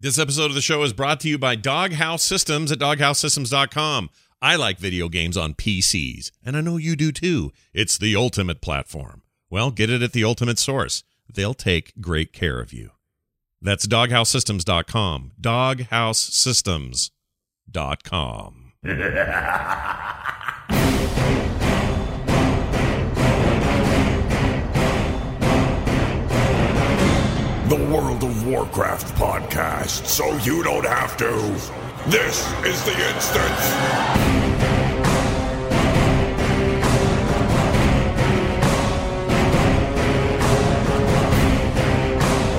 This episode of the show is brought to you by Doghouse Systems at DoghouseSystems.com. I like video games on PCs, and I know you do too. It's the ultimate platform. Well, get it at the ultimate source. They'll take great care of you. That's DoghouseSystems.com. DoghouseSystems.com. The World of Warcraft podcast, so you don't have to. This is The Instance.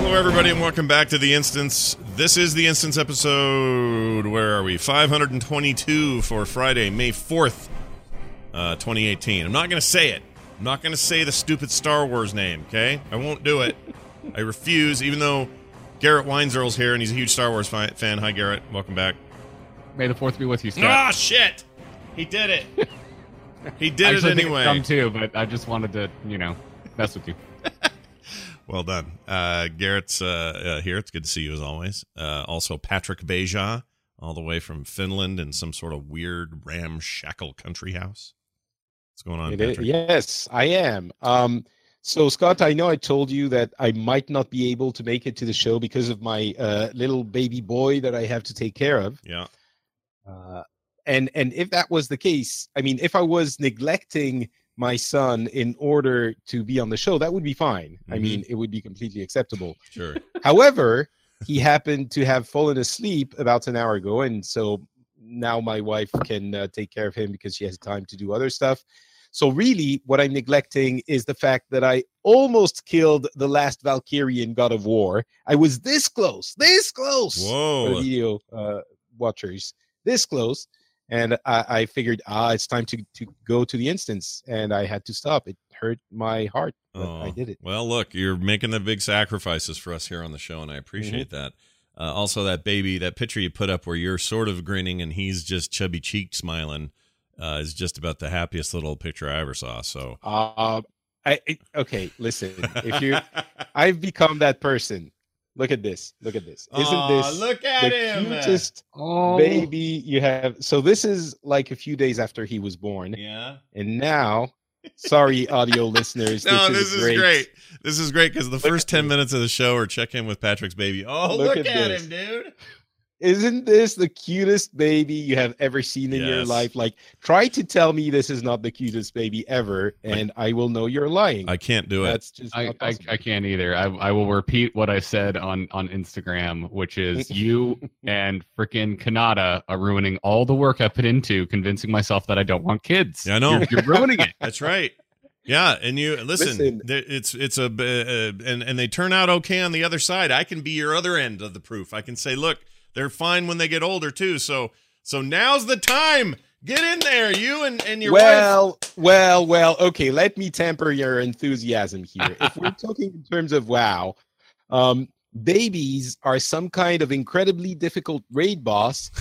Hello, everybody, and welcome back to The Instance. This is The Instance episode, where are we? 522 for Friday, May 4th, 2018. I'm not going to say it. I'm not going to say the stupid Star Wars name, okay? I won't do it. I refuse, even though Garrett Weinzerl's here, and he's a huge Star Wars fan. Hi, Garrett. Welcome back. May the 4th be with you, Scott. Ah, shit! He did it! He did it anyway. I actually think it's dumb, too, but I just wanted to, you know, mess with you. Well done. Garrett's here. It's good to see you, as always. Also, Patrick Beja, all the way from Finland in some sort of weird ramshackle country house. What's going on, Patrick? Yes, I am. So, Scott, I know I told you that I might not be able to make it to the show because of my little baby boy that I have to take care of. Yeah. And if that was the case, I mean, if I was neglecting my son in order to be on the show, that would be fine. Mm-hmm. I mean, it would be completely acceptable. Sure. However, he happened to have fallen asleep about an hour ago, and so now my wife can take care of him because she has time to do other stuff. So really, what I'm neglecting is the fact that I almost killed the last Valkyrian God of War. I was this close. Whoa. For video watchers, this close. And I figured, it's time to go to the instance. And I had to stop. It hurt my heart, but I did it. Well, look, you're making the big sacrifices for us here on the show, and I appreciate that. Also, that baby, that picture you put up where you're sort of grinning and he's just chubby-cheeked smiling, is just about the happiest little picture I ever saw. So, okay, listen. If you, I've become that person. Look at this. Isn't this? Look at him. Cutest baby you have. So this is like a few days after he was born. Yeah. And now, sorry, audio listeners. No, this is great. This is great because the first 10 minutes of the show are check in with Patrick's baby. Oh, look at him, dude. Isn't this the cutest baby you have ever seen in your life? Like, try to tell me this is not the cutest baby ever, and I will know you're lying. I can't do it. That's just I can't either. I will repeat what I said on Instagram, which is you and freaking Kanata are ruining all the work I put into convincing myself that I don't want kids. Yeah, I know. You're ruining it. That's right. Yeah, and you listen. It's they turn out okay on the other side. I can be your other end of the proof. I can say, look. They're fine when they get older, too. So now's the time. Get in there, you and your wife. Well, okay. Let me temper your enthusiasm here. If we're talking in terms of wow, babies are some kind of incredibly difficult raid boss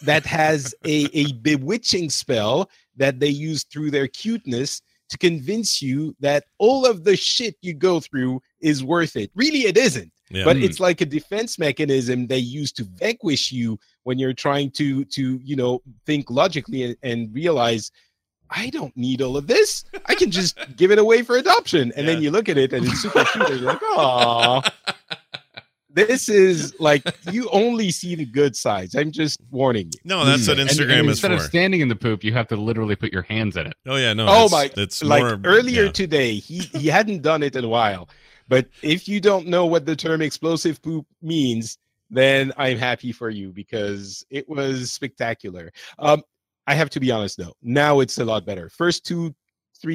that has a bewitching spell that they use through their cuteness to convince you that all of the shit you go through is worth it. Really, it isn't. Yeah. But it's like a defense mechanism they use to vanquish you when you're trying to you know, think logically and realize, I don't need all of this. I can just give it away for adoption. And then you look at it and it's super cute. And you're like, oh, this is like you only see the good sides. I'm just warning you. No, that's what Instagram and is for. Instead of standing in the poop, you have to literally put your hands in it. Oh, yeah. No. Oh, my. It's like more, earlier today, he hadn't done it in a while. But if you don't know what the term explosive poop means, then I'm happy for you because it was spectacular. I have to be honest, though. Now it's a lot better. First 2-3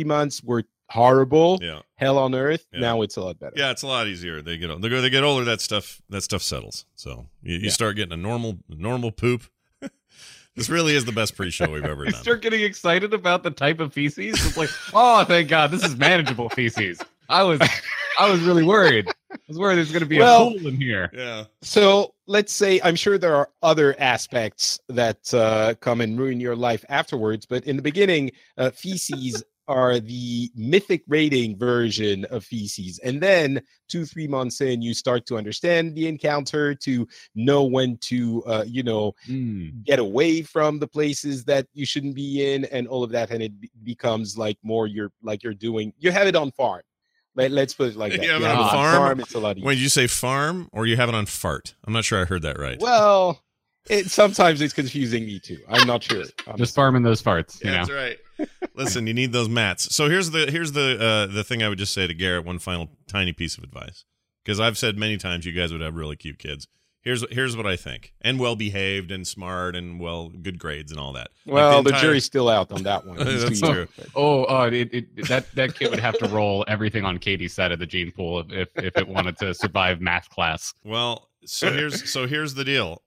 months were horrible. Yeah. Hell on earth. Yeah. Now it's a lot better. Yeah, it's a lot easier. They get older. That stuff settles. So you start getting a normal poop. This really is the best pre-show we've ever done. You start getting excited about the type of feces. It's like, oh, thank God, this is manageable feces. I was really worried. I was worried there's going to be a pool in here. Yeah. So let's say, I'm sure there are other aspects that come and ruin your life afterwards, but in the beginning, feces are the mythic rating version of feces. And then 2-3 months in, you start to understand the encounter, to know when to, get away from the places that you shouldn't be in and all of that. And it becomes like more you're doing, you have it on farm. Let's put it like that. You have it on farm, it's a lot easier. Wait, did you say farm or you have it on fart? I'm not sure I heard that right. Well, sometimes it's confusing me too. I'm not sure. Honestly. Just farming those farts. Yeah, that's right. Listen, you need those mats. So here's the thing I would just say to Garrett, one final tiny piece of advice, because I've said many times you guys would have really cute kids. Here's what I think, and well behaved and smart and good grades and all that. Well, like the jury's still out on that one. That's true. That kid would have to roll everything on Katie's side of the gene pool if it wanted to survive math class. Well, so here's the deal.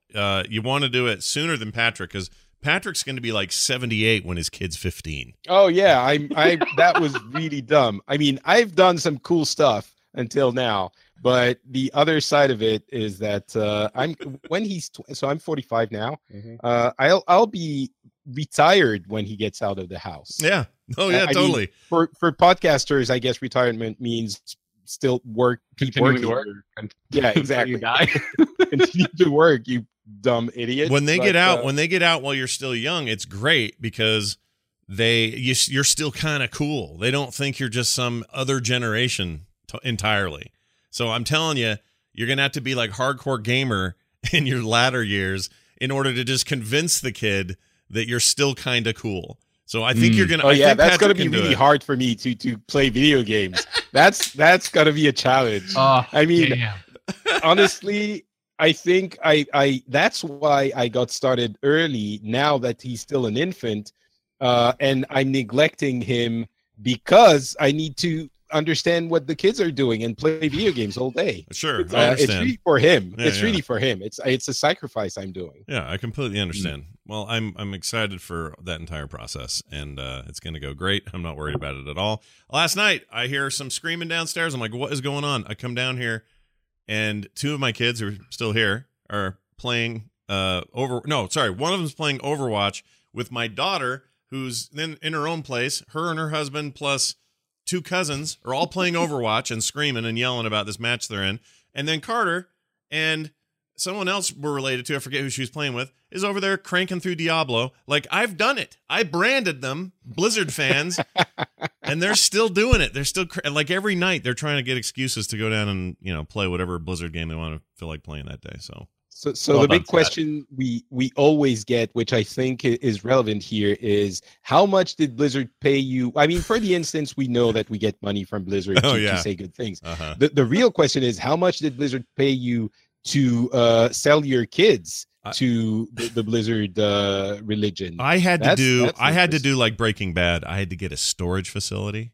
You want to do it sooner than Patrick, because Patrick's going to be like 78 when his kid's 15. Oh yeah, I that was really dumb. I mean, I've done some cool stuff until now. But the other side of it is that I'm 45 now. Mm-hmm. I'll be retired when he gets out of the house. Yeah. Oh yeah, totally. Mean, for podcasters, I guess retirement means still work, keep working. Yeah, exactly. You die. Continue to work, you dumb idiots. When they get out while you're still young, it's great because you're still kind of cool. They don't think you're just some other generation entirely. So I'm telling you, you're going to have to be like hardcore gamer in your latter years in order to just convince the kid that you're still kind of cool. So I think you're going to... Oh, yeah, that's going to be really hard for me to play video games. That's going to be a challenge. I mean, honestly, I think I that's why I got started early, now that he's still an infant, and I'm neglecting him because I need to understand what the kids are doing and play video games all day. Sure, I understand. It's really for him. Yeah, really for him. It's a sacrifice I'm doing. Yeah, I completely understand. Well, I'm excited for that entire process, and it's going to go great. I'm not worried about it at all. Last night, I hear some screaming downstairs. I'm like, what is going on? I come down here, and two of my kids who are still here are playing one of them's playing Overwatch with my daughter, who's in her own place. Her and her husband plus two cousins are all playing Overwatch and screaming and yelling about this match they're in. And then Carter and someone else we're related to, I forget who she was playing with, is over there cranking through Diablo. Like, I've done it. I branded them Blizzard fans, and they're still doing it. They're still like every night they're trying to get excuses to go down and, play whatever Blizzard game they want to feel like playing that day. So well, the big question we always get, which I think is relevant here, is how much did Blizzard pay you? I mean, for The Instance, we know that we get money from Blizzard to say good things. Uh-huh. The real question is, how much did Blizzard pay you to sell your kids to the Blizzard religion? I had to do like Breaking Bad. I had to get a storage facility.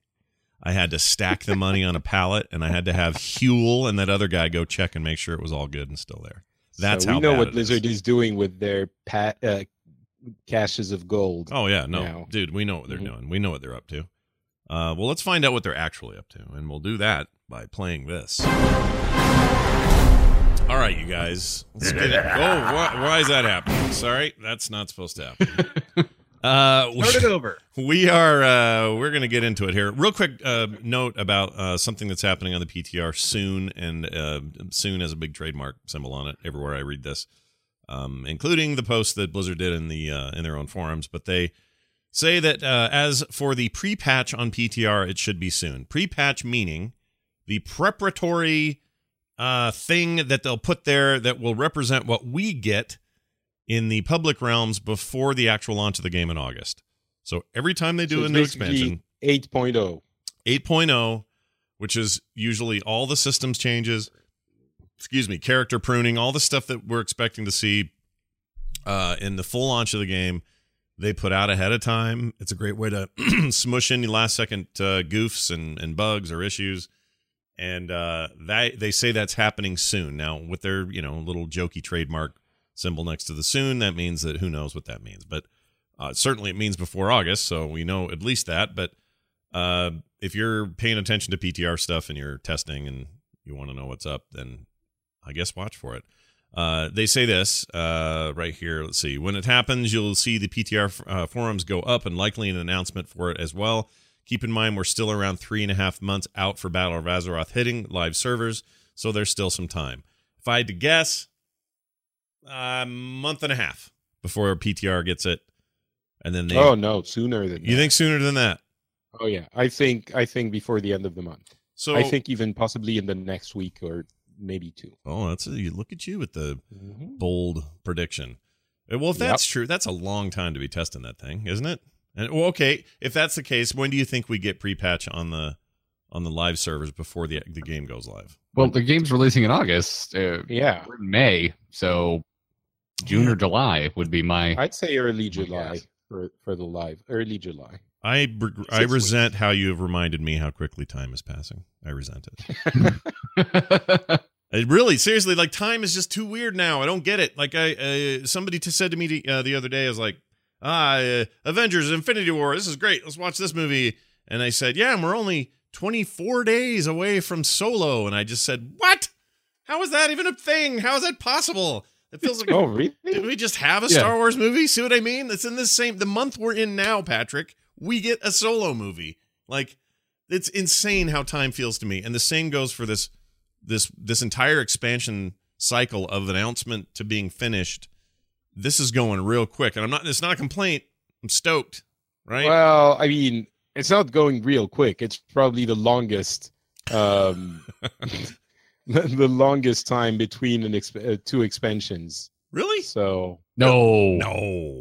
I had to stack the money on a pallet, and I had to have Huel and that other guy go check and make sure it was all good and still there. That's how we know what Blizzard is doing with their caches of gold. Oh yeah, no, dude, we know what they're doing. We know what they're up to. Well, let's find out what they're actually up to, and we'll do that by playing this. All right, you guys. Let's get it. Oh, why is that happening? Sorry, that's not supposed to happen. Start it over. We are. We're going to get into it here. Real quick note about something that's happening on the PTR soon, and soon has a big trademark symbol on it everywhere I read this, including the post that Blizzard did in the in their own forums. But they say that as for the pre-patch on PTR, it should be soon. Pre-patch meaning the preparatory thing that they'll put there that will represent what we get in the public realms before the actual launch of the game in August. So every time they do a new expansion, 8.0, which is usually all the systems changes, character pruning, all the stuff that we're expecting to see in the full launch of the game they put out ahead of time. It's a great way to smush any last second goofs and bugs or issues. And they say that's happening soon. Now, with their, you know, little jokey trademark symbol next to the soon, that means that who knows what that means. But certainly it means before August, so we know at least that. But if you're paying attention to PTR stuff and you're testing and you want to know what's up, then I guess watch for it. They say this right here. Let's see. When it happens, you'll see the PTR forums go up and likely an announcement for it as well. Keep in mind, we're still around 3.5 months out for Battle of Azeroth hitting live servers, so there's still some time. If I had to guess, a month and a half before PTR gets it, and then they. Oh no, sooner than. You think sooner than that? Oh yeah, I think before the end of the month. So I think even possibly in the next week or maybe two. Oh, that's you look at you with the bold prediction. Well, if that's true, that's a long time to be testing that thing, isn't it? And well, okay, if that's the case, when do you think we get pre-patch on the live servers before the game goes live? Well, the game's releasing in August. We're in May, so June or July would be my. I'd say early July for the live. Early July. I resent how you have reminded me how quickly time is passing. I resent it. It really, seriously, like time is just too weird now. I don't get it. Like somebody said to me the other day, I was like. Avengers Infinity War. This is great. Let's watch this movie. And I said, yeah, and we're only 24 days away from Solo. And I just said, what? How is that even a thing? How is that possible? It feels like, oh, really? Did we just have a Star Wars movie? See what I mean? That's in the month we're in now, Patrick, we get a Solo movie. Like, it's insane how time feels to me. And the same goes for this entire expansion cycle of announcement to being finished. This is going real quick, and it's not a complaint. I'm stoked, right? Well, I mean, it's not going real quick. It's probably the longest, the longest time between two expansions. Really? So no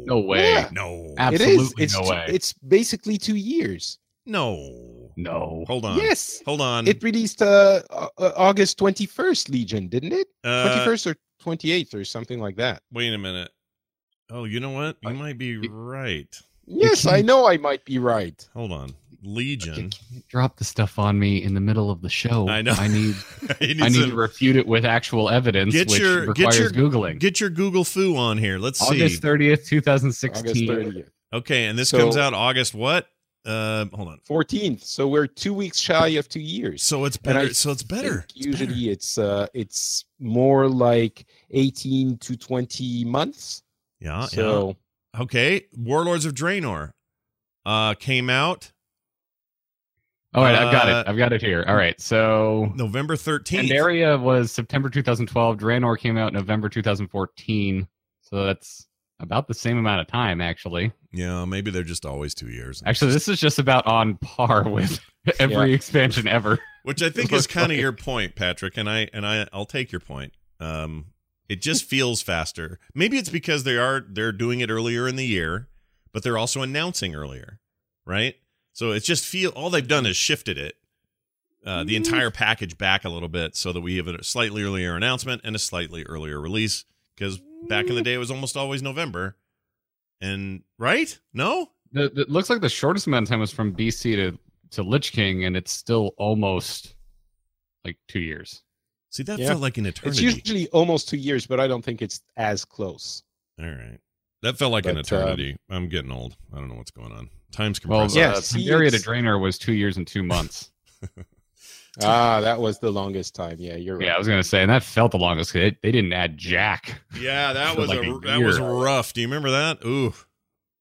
way, no, absolutely no way. It's basically 2 years. No. Hold on. Yes. Hold on. It released August 21st, Legion, didn't it? 21st or 28th or something like that. Wait a minute. Oh, you know what? You might be right. Yes, I know I might be right. Hold on. Legion. Drop the stuff on me in the middle of the show. I know. I need to refute it with actual evidence, which requires Googling. Get your Google foo on here. Let's see. August 30th, 2016. August 30th. Okay, and this comes out August what? Hold on. 14th. So we're 2 weeks shy of 2 years. So it's better. Usually it's more like 18 to 20 months. Yeah. So yeah. Okay. Warlords of Draenor came out. All right. I've got it here. All right. So November 13th. Pandaria was September 2012. Draenor came out November 2014. So that's about the same amount of time, actually. Yeah, maybe they're just always 2 years. Actually, this is just about on par with every expansion ever. Which I think is kind of your point, Patrick, and I'll take your point. It just feels faster. Maybe it's because they're doing it earlier in the year, but they're also announcing earlier, right? So it's just all they've done is shifted it, the entire package back a little bit, so that we have a slightly earlier announcement and a slightly earlier release. Because back in the day, it was almost always November, and right? No, it looks like the shortest amount of time was from BC to Lich King, and it's still almost like 2 years. See, that felt like an eternity. It's usually almost 2 years, but I don't think it's as close. All right, that felt like an eternity. I'm getting old. I don't know what's going on. Time's compressed. Well, Pandaria to Draenor was 2 years and 2 months. That was the longest time. Yeah, you're right. Yeah, I was gonna say, and that felt the longest because they didn't add jack. Yeah, that was like that was rough. Do you remember that? Ooh,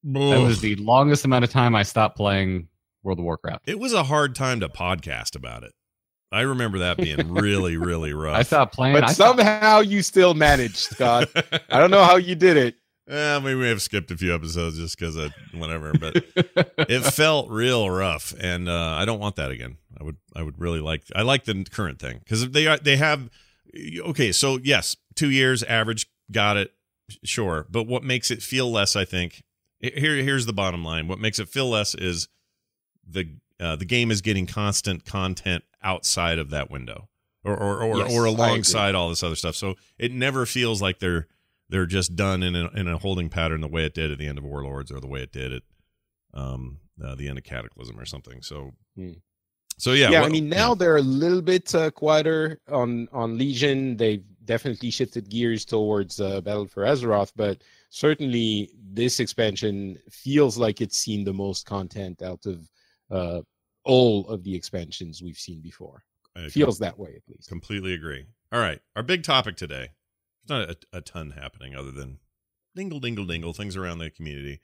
that was the longest amount of time I stopped playing World of Warcraft. It was a hard time to podcast about it. I remember that being really, really rough. I stopped playing, but somehow you still managed, Scott. I don't know how you did it. We may have skipped a few episodes just because of whatever, but it felt real rough, and I don't want that again. I would really like the current thing because they have. Okay, so yes, 2 years average, got it, sure. But what makes it feel less? I think here's the bottom line. What makes it feel less is the game is getting constant content outside of that window, or alongside all this other stuff. So it never feels like they're. they're just done in a holding pattern the way it did at the end of Warlords, or the way it did at the end of Cataclysm or something. So yeah, I mean, now they're a little bit quieter on Legion. They've definitely shifted gears towards Battle for Azeroth, but certainly this expansion feels like it's seen the most content out of all of the expansions we've seen before. Feels that way, at least. Completely agree. All right, our big topic today. There's not a ton happening other than dingle, dingle, dingle, things around the community.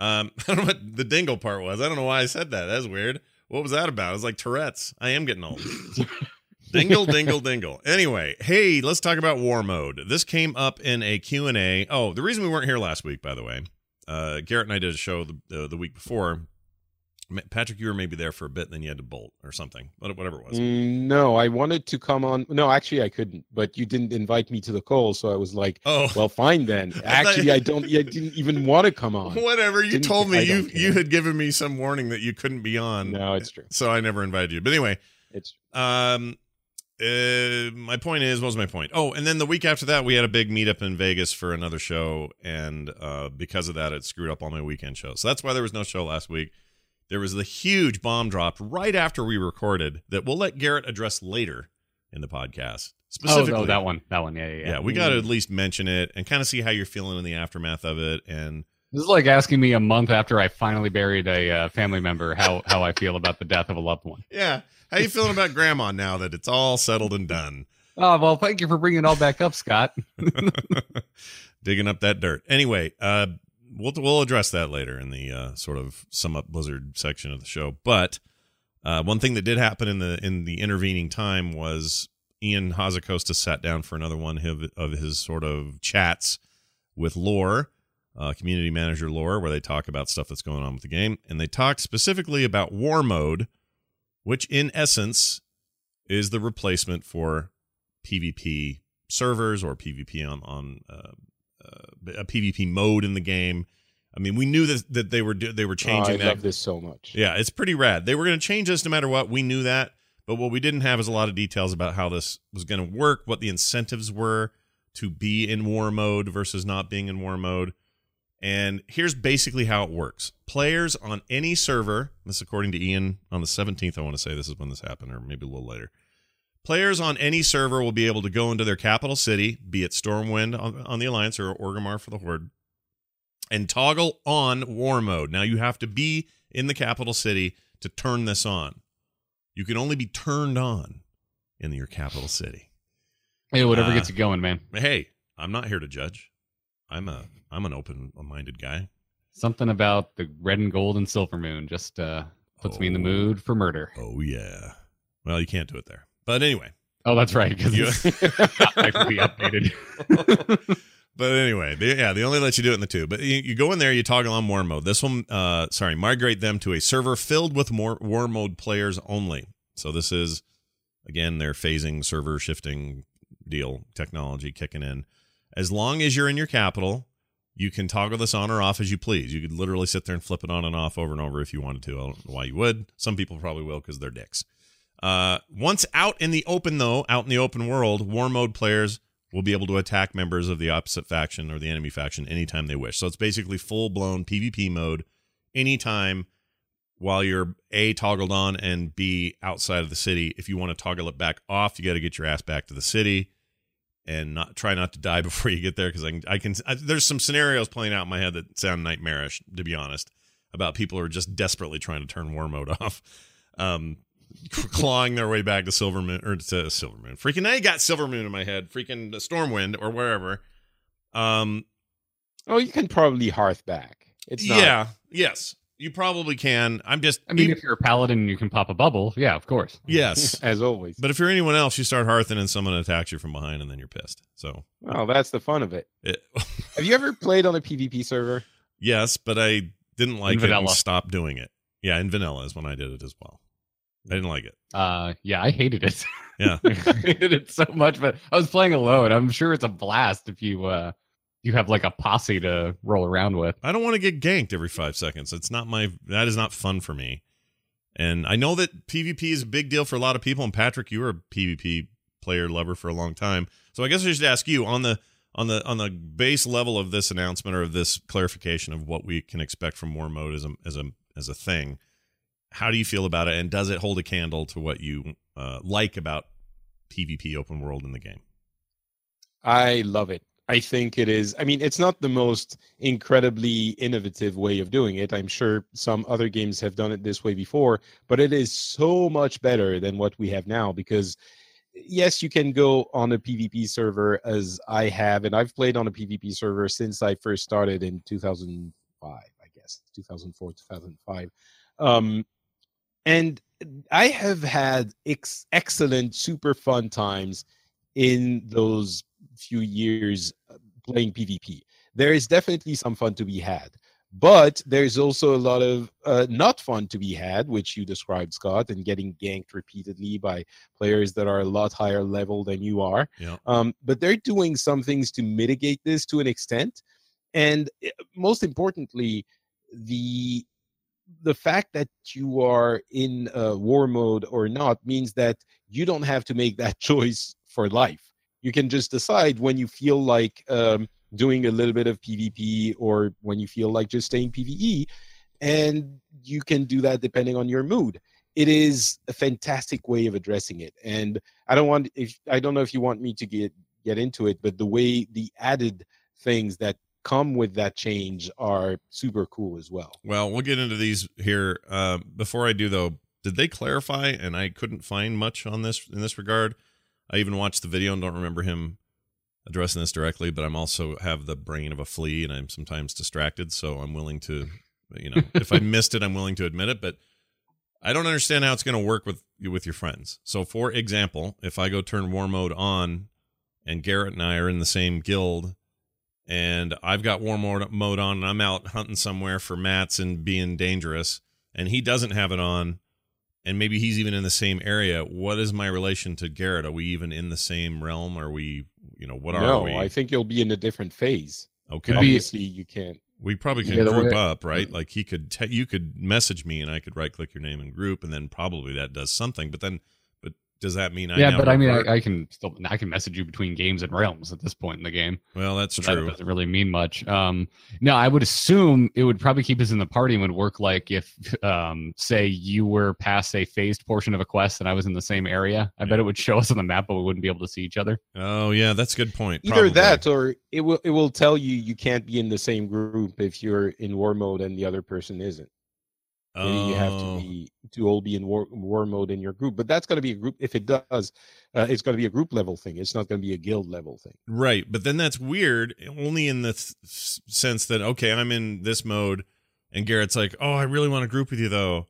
I don't know what the dingle part was. I don't know why I said that. That's weird. What was that about? It was like Tourette's. I am getting old. Dingle, dingle, dingle. Anyway, hey, let's talk about War Mode. This came up in a Q&A. Oh, the reason we weren't here last week, by the way, Garrett and I did a show the week before. Patrick, you were maybe there for a bit, and then you had to bolt or something, whatever it was. No, I wanted to come on. No, actually, I couldn't, but you didn't invite me to the call, so I was like, oh, well, fine then. Actually, I didn't even want to come on. Whatever, you told me you had given me some warning that you couldn't be on. No, it's true. So I never invited you. But anyway, it's true. My point is, what was my point? Oh, and then the week after that, we had a big meetup in Vegas for another show, and because of that, it screwed up all my weekend shows. So that's why there was no show last week. There was the huge bomb drop right after we recorded that we'll let Garrett address later in the podcast. Specifically, that one, yeah. We got to at least mention it and kind of see how you're feeling in the aftermath of it. And this is like asking me a month after I finally buried a family member how I feel about the death of a loved one. Yeah, how you feeling about Grandma now that it's all settled and done? Oh well, thank you for bringing it all back up, Scott. Digging up that dirt. Anyway, We'll address that later in the sort of sum up Blizzard section of the show. But one thing that did happen in the intervening time was Ian Hazacosta sat down for another one of his sort of chats with Lore, community manager Lore, where they talk about stuff that's going on with the game. And they talked specifically about War Mode, which in essence is the replacement for PvP servers or PvP on a PvP mode in the game. I mean, we knew that they were changing that. I love this so much. Yeah, it's pretty rad. They were going to change this no matter what. We knew that. But what we didn't have is a lot of details about how this was going to work, what the incentives were to be in War Mode versus not being in War Mode. And here's basically how it works. Players on any server, this according to Ian, on the 17th, I want to say this is when this happened, or maybe a little later. Players on any server will be able to go into their capital city, be it Stormwind on the Alliance or Orgrimmar for the Horde, and toggle on War Mode. Now, you have to be in the capital city to turn this on. You can only be turned on in your capital city. Hey, whatever gets you going, man. Hey, I'm not here to judge. I'm an open-minded guy. Something about the red and gold and Silvermoon just puts me in the mood for murder. Oh, yeah. Well, you can't do it there. But anyway. Oh, that's right. Because I could be updated. But anyway, they only let you do it in the two. But you go in there, you toggle on War Mode. This one, migrate them to a server filled with more War Mode players only. So this is, again, their phasing, server shifting deal, technology kicking in. As long as you're in your capital, you can toggle this on or off as you please. You could literally sit there and flip it on and off over and over if you wanted to. I don't know why you would. Some people probably will because they're dicks. Once out in the open, though, out in the open world, War Mode players will be able to attack members of the opposite faction or the enemy faction anytime they wish. So it's basically full-blown PvP mode anytime while you're A, toggled on, and B, outside of the city. If you want to toggle it back off, you got to get your ass back to the city and try not to die before you get there, because there's some scenarios playing out in my head that sound nightmarish, to be honest, about people who are just desperately trying to turn War Mode off. Clawing their way back to Silvermoon or to Silvermoon. Freaking, now you got Silvermoon in my head. Freaking Stormwind or wherever. Oh, you can probably hearth back. It's not... Yeah. Yes, you probably can. If you're a paladin, you can pop a bubble. Yeah, of course. Yes, as always. But if you're anyone else, you start hearthing and someone attacks you from behind, and then you're pissed. So. Oh, that's the fun of it. Have you ever played on a PvP server? Yes, but I didn't like it and stopped doing it. Yeah, in vanilla is when I did it as well. I didn't like it. Yeah, I hated it. Yeah. I hated it so much, but I was playing alone. I'm sure it's a blast if you you have like a posse to roll around with. I don't want to get ganked every 5 seconds. That is not fun for me. And I know that PvP is a big deal for a lot of people. And Patrick, you were a PvP player lover for a long time. So I guess I should ask you, on the on the base level of this announcement or of this clarification of what we can expect from War Mode as a thing, how do you feel about it, and does it hold a candle to what you like about PvP open world in the game? I love it. I think it is. I mean, it's not the most incredibly innovative way of doing it. I'm sure some other games have done it this way before, but it is so much better than what we have now because, yes, you can go on a PvP server as I have, and I've played on a PvP server since I first started in 2005, I guess, 2004, 2005. And I have had excellent, super fun times in those few years playing PvP. There is definitely some fun to be had, but there's also a lot of not fun to be had, which you described, Scott, and getting ganked repeatedly by players that are a lot higher level than you are. Yeah. But they're doing some things to mitigate this to an extent. And most importantly, the fact that you are in war mode or not means that you don't have to make that choice for life. You can just decide when you feel like doing a little bit of PvP or when you feel like just staying PvE, and you can do that depending on your mood. It is a fantastic way of addressing it, and I don't know if you want me to get into it, but the way the added things that come with that change are super cool as well. Well, we'll get into these here. Before I do, though, did they clarify? And I couldn't find much on this in this regard. I even watched the video and don't remember him addressing this directly, but I'm also have the brain of a flea and I'm sometimes distracted. So I'm willing to, if I missed it, I'm willing to admit it, but I don't understand how it's going to work with your friends. So for example, if I go turn war mode on and Garrett and I are in the same guild and I've got war mode on and I'm out hunting somewhere for mats and being dangerous and he doesn't have it on, and maybe he's even in the same area, what is my relation to Garrett? Are we even in the same realm? Are we, what are we? No, I think you'll be in a different phase. Okay. Obviously, you can't. We probably can group up, right? Like he could, you could message me and I could right-click your name and group, and then probably that does something. But does that mean I? Yeah, but I mean, I can message you between games and realms at this point in the game. Well, that's true. That doesn't really mean much. No, I would assume it would probably keep us in the party and would work like if, say, you were past a phased portion of a quest and I was in the same area. I bet it would show us on the map, but we wouldn't be able to see each other. Oh, yeah, that's a good point. Either that, or it will tell you can't be in the same group if you're in war mode and the other person isn't. Maybe you have to all be in war mode in your group, but that's going to be a group. If it does, it's going to be a group level thing. It's not going to be a guild level thing. Right. But then that's weird only in the sense that, okay, I'm in this mode and Garrett's like, oh, I really want to group with you though.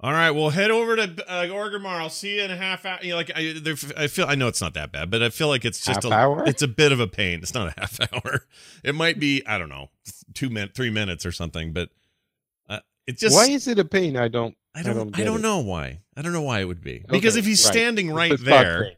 All right, well, head over to Orgrimmar. I'll see you in a half hour. I know it's not that bad, but I feel like it's just it's a bit of a pain. It's not a half hour. It might be, I don't know, 3 minutes or something, but it just, why is it a pain? I don't know why. I don't know why it would be. Because if he's standing right there,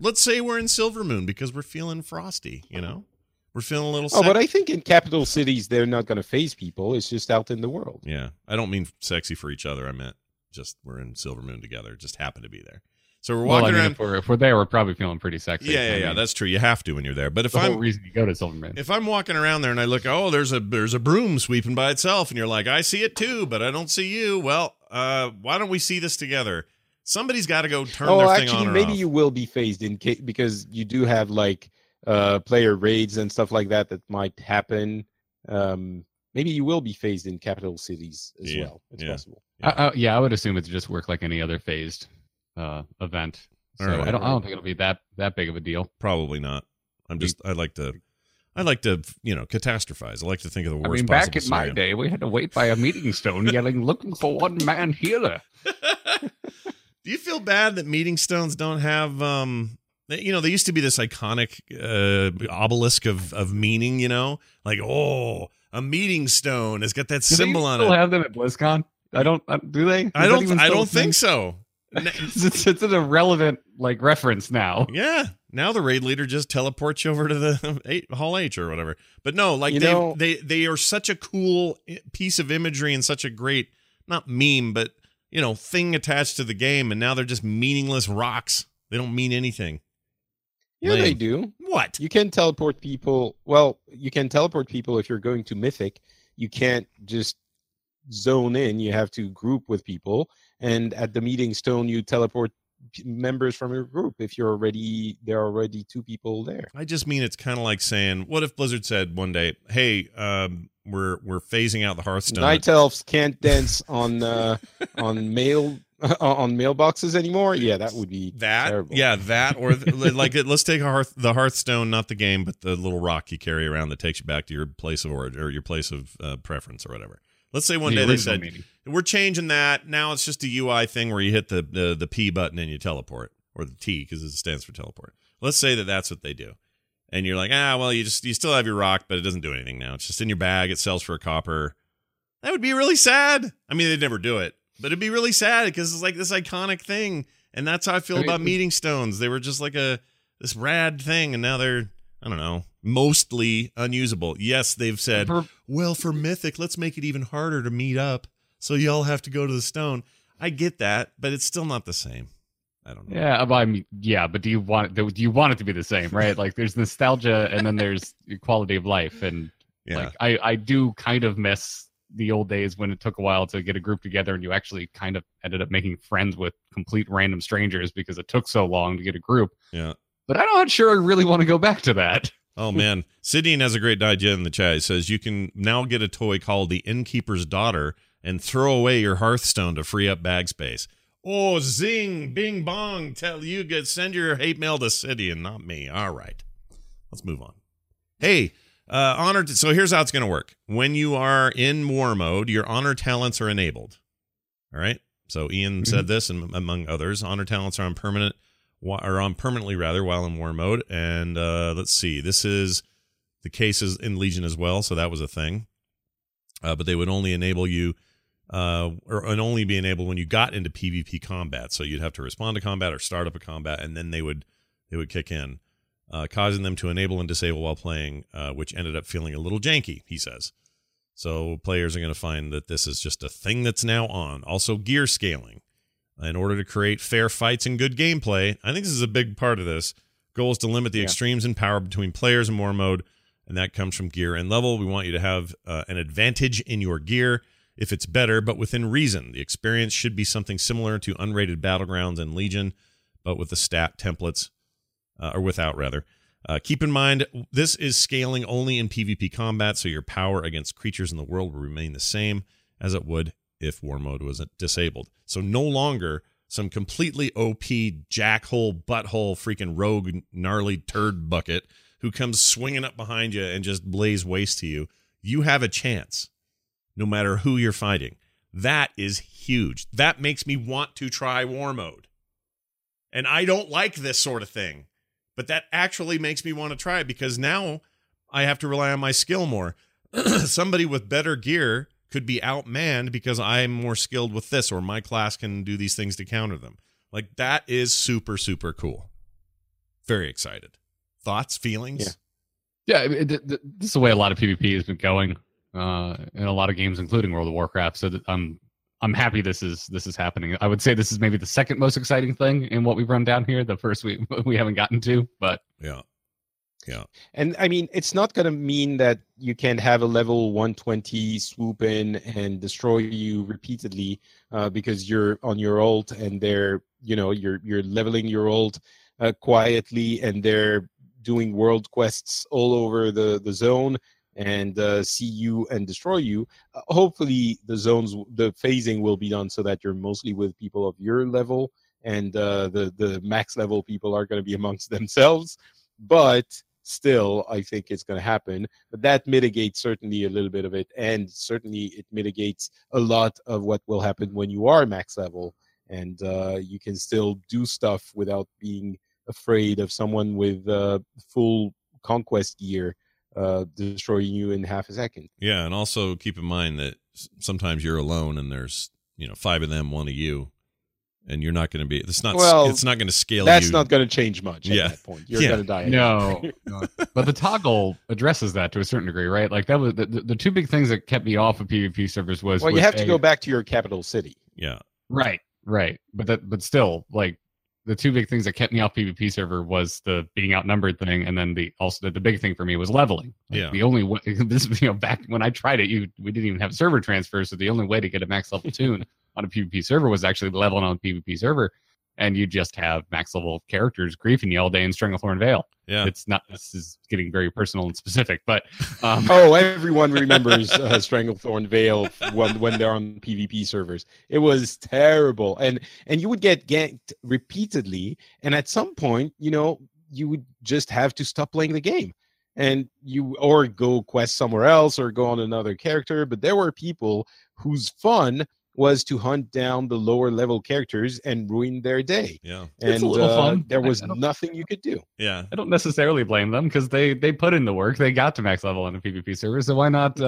let's say we're in Silvermoon because we're feeling frosty, We're feeling a little sexy. Oh, but I think in capital cities they're not going to phase people. It's just out in the world. Yeah. I don't mean sexy for each other. I meant just we're in Silvermoon together. Just happen to be there. So we're walking around. If we're there, we're probably feeling pretty sexy. Yeah, that's true. You have to when you're there. But if I'm the whole reason you go to Silverman. If I'm walking around there and I look, oh, there's a broom sweeping by itself, and you're like, I see it too, but I don't see you. Well, why don't we see this together? Somebody's got to go turn their thing on. Maybe off. You will be phased in because you do have like player raids and stuff like that might happen. Maybe you will be phased in capital cities as well. It's possible. Yeah. I would assume it's just work like any other phased event. So right. I don't think it'll be that big of a deal. Probably not. I like to catastrophize. I like to think of the worst. I mean, back in scenario. My day, we had to wait by a meeting stone yelling, "Looking for one man healer." Do you feel bad that meeting stones don't have they used to be this iconic obelisk of meaning, like, oh, a meeting stone has got that symbol on it. Do they still have them at BlizzCon? Do they? I don't think so. It's an irrelevant reference now. Yeah, now the raid leader just teleports you over to the Hall H or whatever. But no, they are such a cool piece of imagery and such a great not meme, but thing attached to the game, and now they're just meaningless rocks. They don't mean anything. Yeah, lame. They do. What? You can teleport people. Well, you can teleport people if you're going to Mythic. You can't just zone in. You have to group with people. And at the meeting stone, you teleport members from your group if you're already there are already two people there. I just mean it's kind of like saying, what if Blizzard said one day, hey, we're phasing out the Hearthstone. Night elves can't dance on mailboxes anymore. Yeah, that would be that terrible. Yeah, that or like let's take the Hearthstone, not the game, but the little rock you carry around that takes you back to your place of origin or your place of preference or whatever. Let's say one day they said, maybe. We're changing that. Now it's just a UI thing where you hit the P button and you teleport, or the T because it stands for teleport. Let's say that that's what they do. And you're like, well, you still have your rock, but it doesn't do anything now. It's just in your bag. It sells for a copper. That would be really sad. I mean, they'd never do it, but it'd be really sad because it's like this iconic thing. And that's how I feel about meeting stones. They were just like this rad thing, and now they're, I don't know, mostly unusable. Yes, they've said, well, for Mythic, let's make it even harder to meet up, so y'all have to go to the stone. I get that, but it's still not the same. I don't know. Yeah, but do you want it to be the same, right? Like, there's nostalgia, and then there's quality of life, and I do kind of miss the old days when it took a while to get a group together, and you actually kind of ended up making friends with complete random strangers because it took so long to get a group. Yeah, but I'm not sure I really want to go back to that. Oh, man. Sidney has a great idea in the chat. He says, you can now get a toy called the Innkeeper's Daughter and throw away your Hearthstone to free up bag space. Oh, zing, bing, bong. Tell you good. Send your hate mail to Sidney and not me. All right. Let's move on. Hey, so here's how it's going to work. When you are in war mode, your honor talents are enabled. All right. So Ian said this, and among others, honor talents are on permanently while in war mode. And let's see, this is the cases in Legion as well, so that was a thing, but they would only enable you and only be enabled when you got into PvP combat, so you'd have to respond to combat or start up a combat, and then they would kick in, causing them to enable and disable while playing, which ended up feeling a little janky, he says. So players are going to find that this is just a thing that's now on. Also, gear scaling. In order to create fair fights and good gameplay, I think this is a big part of this. Goal is to limit the extremes in power between players in war mode, and that comes from gear and level. We want you to have an advantage in your gear if it's better, but within reason. The experience should be something similar to unrated battlegrounds and Legion, but with the stat templates, or without, rather. Keep in mind, this is scaling only in PvP combat, so your power against creatures in the world will remain the same as it would if war mode wasn't disabled. So no longer some completely OP jackhole, butthole, freaking rogue, gnarly turd bucket who comes swinging up behind you and just lays waste to you. You have a chance, no matter who you're fighting. That is huge. That makes me want to try war mode. And I don't like this sort of thing, but that actually makes me want to try it, because now I have to rely on my skill more. Somebody with better gear could be outmanned because I'm more skilled with this, or my class can do these things to counter them. Like, that is super, super cool. Very excited. Thoughts, feelings? Yeah, this is the way a lot of PvP has been going in a lot of games, including World of Warcraft. So I'm happy this is happening. I would say this is maybe the second most exciting thing in what we've run down here. The first we haven't gotten to, but yeah. And I mean, it's not going to mean that you can have a level 120 swoop in and destroy you repeatedly because you're on your ult and they're, you're leveling your ult quietly, and they're doing world quests all over the zone and see you and destroy you. Hopefully the phasing will be done so that you're mostly with people of your level, and the max level people are going to be amongst themselves. But still, I think it's going to happen. But that mitigates certainly a little bit of it, and certainly it mitigates a lot of what will happen when you are max level, and you can still do stuff without being afraid of someone with full conquest gear destroying you in half a second. Yeah, and also keep in mind that sometimes you're alone, and there's 5 of them, 1 of you. And you're not going to be. It's not going to scale. That's not going to change much at that point. You're going to die. No, but the toggle addresses that to a certain degree, right? Like, that was the two big things that kept me off of PvP servers was. Well, you have to go back to your capital city. Yeah. Right. But still, like, the two big things that kept me off PvP server was the being outnumbered thing, and then the also the big thing for me was leveling. Like, yeah. The only way, this, you know, back when I tried it, we didn't even have server transfer, so the only way to get a max level tune on a PvP server was actually leveling on a PvP server, and you just have max level characters griefing you all day in Stranglethorn Vale. Yeah, it's not. This is getting very personal and specific, but oh, everyone remembers Stranglethorn Vale when they're on PvP servers. It was terrible, and you would get ganked repeatedly, and at some point, you know, you would just have to stop playing the game, and you or go quest somewhere else or go on another character. But there were people whose fun was to hunt down the lower level characters and ruin their day. Yeah, and it's a little fun. There was nothing you could do. Yeah, I don't necessarily blame them because they put in the work. They got to max level on the PvP server, so why not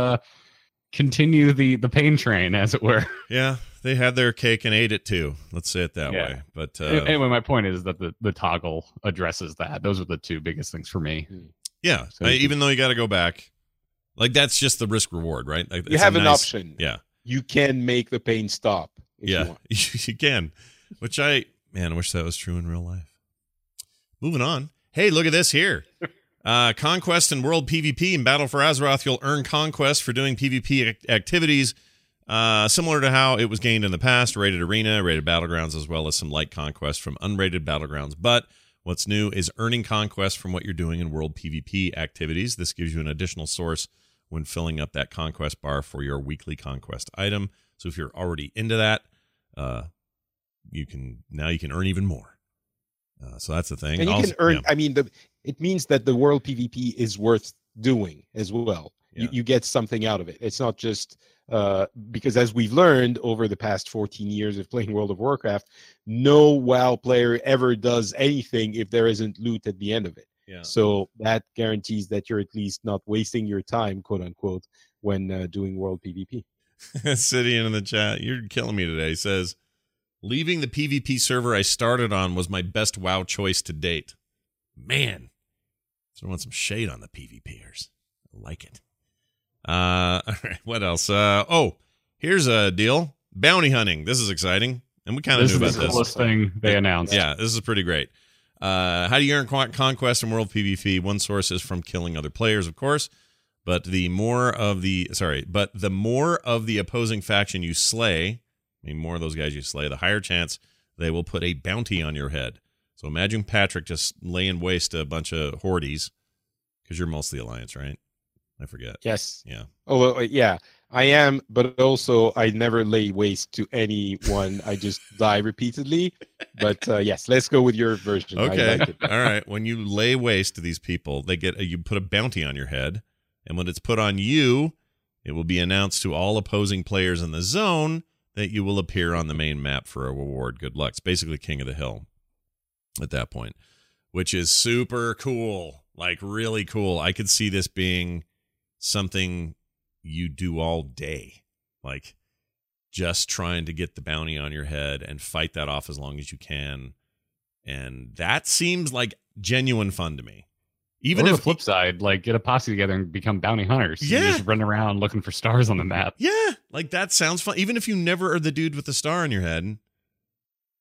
continue the pain train, as it were? Yeah, they had their cake and ate it too. Let's say it that way. But anyway, my point is that the toggle addresses that. Those are the two biggest things for me. Yeah, so even though you got to go back, like that's just the risk reward, right? Like, you have an option. Yeah. You can make the pain stop. Yeah, you can. Which I wish that was true in real life. Moving on. Hey, look at this here. Conquest and World PvP in Battle for Azeroth. You'll earn conquest for doing PvP activities similar to how it was gained in the past. Rated Arena, Rated Battlegrounds, as well as some light conquest from unrated Battlegrounds. But what's new is earning conquest from what you're doing in World PvP activities. This gives you an additional source when filling up that conquest bar for your weekly conquest item. So if you're already into that, you can earn even more. So that's the thing. And you also can earn. Yeah. I mean, it means that the world PvP is worth doing as well. Yeah. You get something out of it. It's not just because, as we've learned over the past 14 years of playing World of Warcraft, no WoW player ever does anything if there isn't loot at the end of it. Yeah. So that guarantees that you're at least not wasting your time, quote unquote, when doing world PvP. Sidian in the chat, you're killing me today. Says, leaving the PvP server I started on was my best WoW choice to date. Man, so I want some shade on the PvPers. I like it. All right, what else? Here's a deal: bounty hunting. This is exciting, and we kind of knew about this. This is the coolest thing they announced. Yeah, this is pretty great. How do you earn conquest in World PvP? One source is from killing other players, of course, but the more of the opposing faction you slay, more of those guys you slay, the higher chance they will put a bounty on your head. So imagine Patrick just laying waste to a bunch of Hordes, because you're mostly Alliance, right? I forget. Yes. Yeah. Oh, well, yeah. I am, but also I never lay waste to anyone. I just die repeatedly. But yes, let's go with your version. Okay. I like it. All right. When you lay waste to these people, you put a bounty on your head, and when it's put on you, it will be announced to all opposing players in the zone that you will appear on the main map for a reward. Good luck. It's basically King of the Hill at that point, which is super cool. Like, really cool. I could see this being something you do all day, like just trying to get the bounty on your head and fight that off as long as you can. And that seems like genuine fun to me. Even if the flip side, like, get a posse together and become bounty hunters. Yeah. You just run around looking for stars on the map. Yeah, like that sounds fun. Even if you never are the dude with the star on your head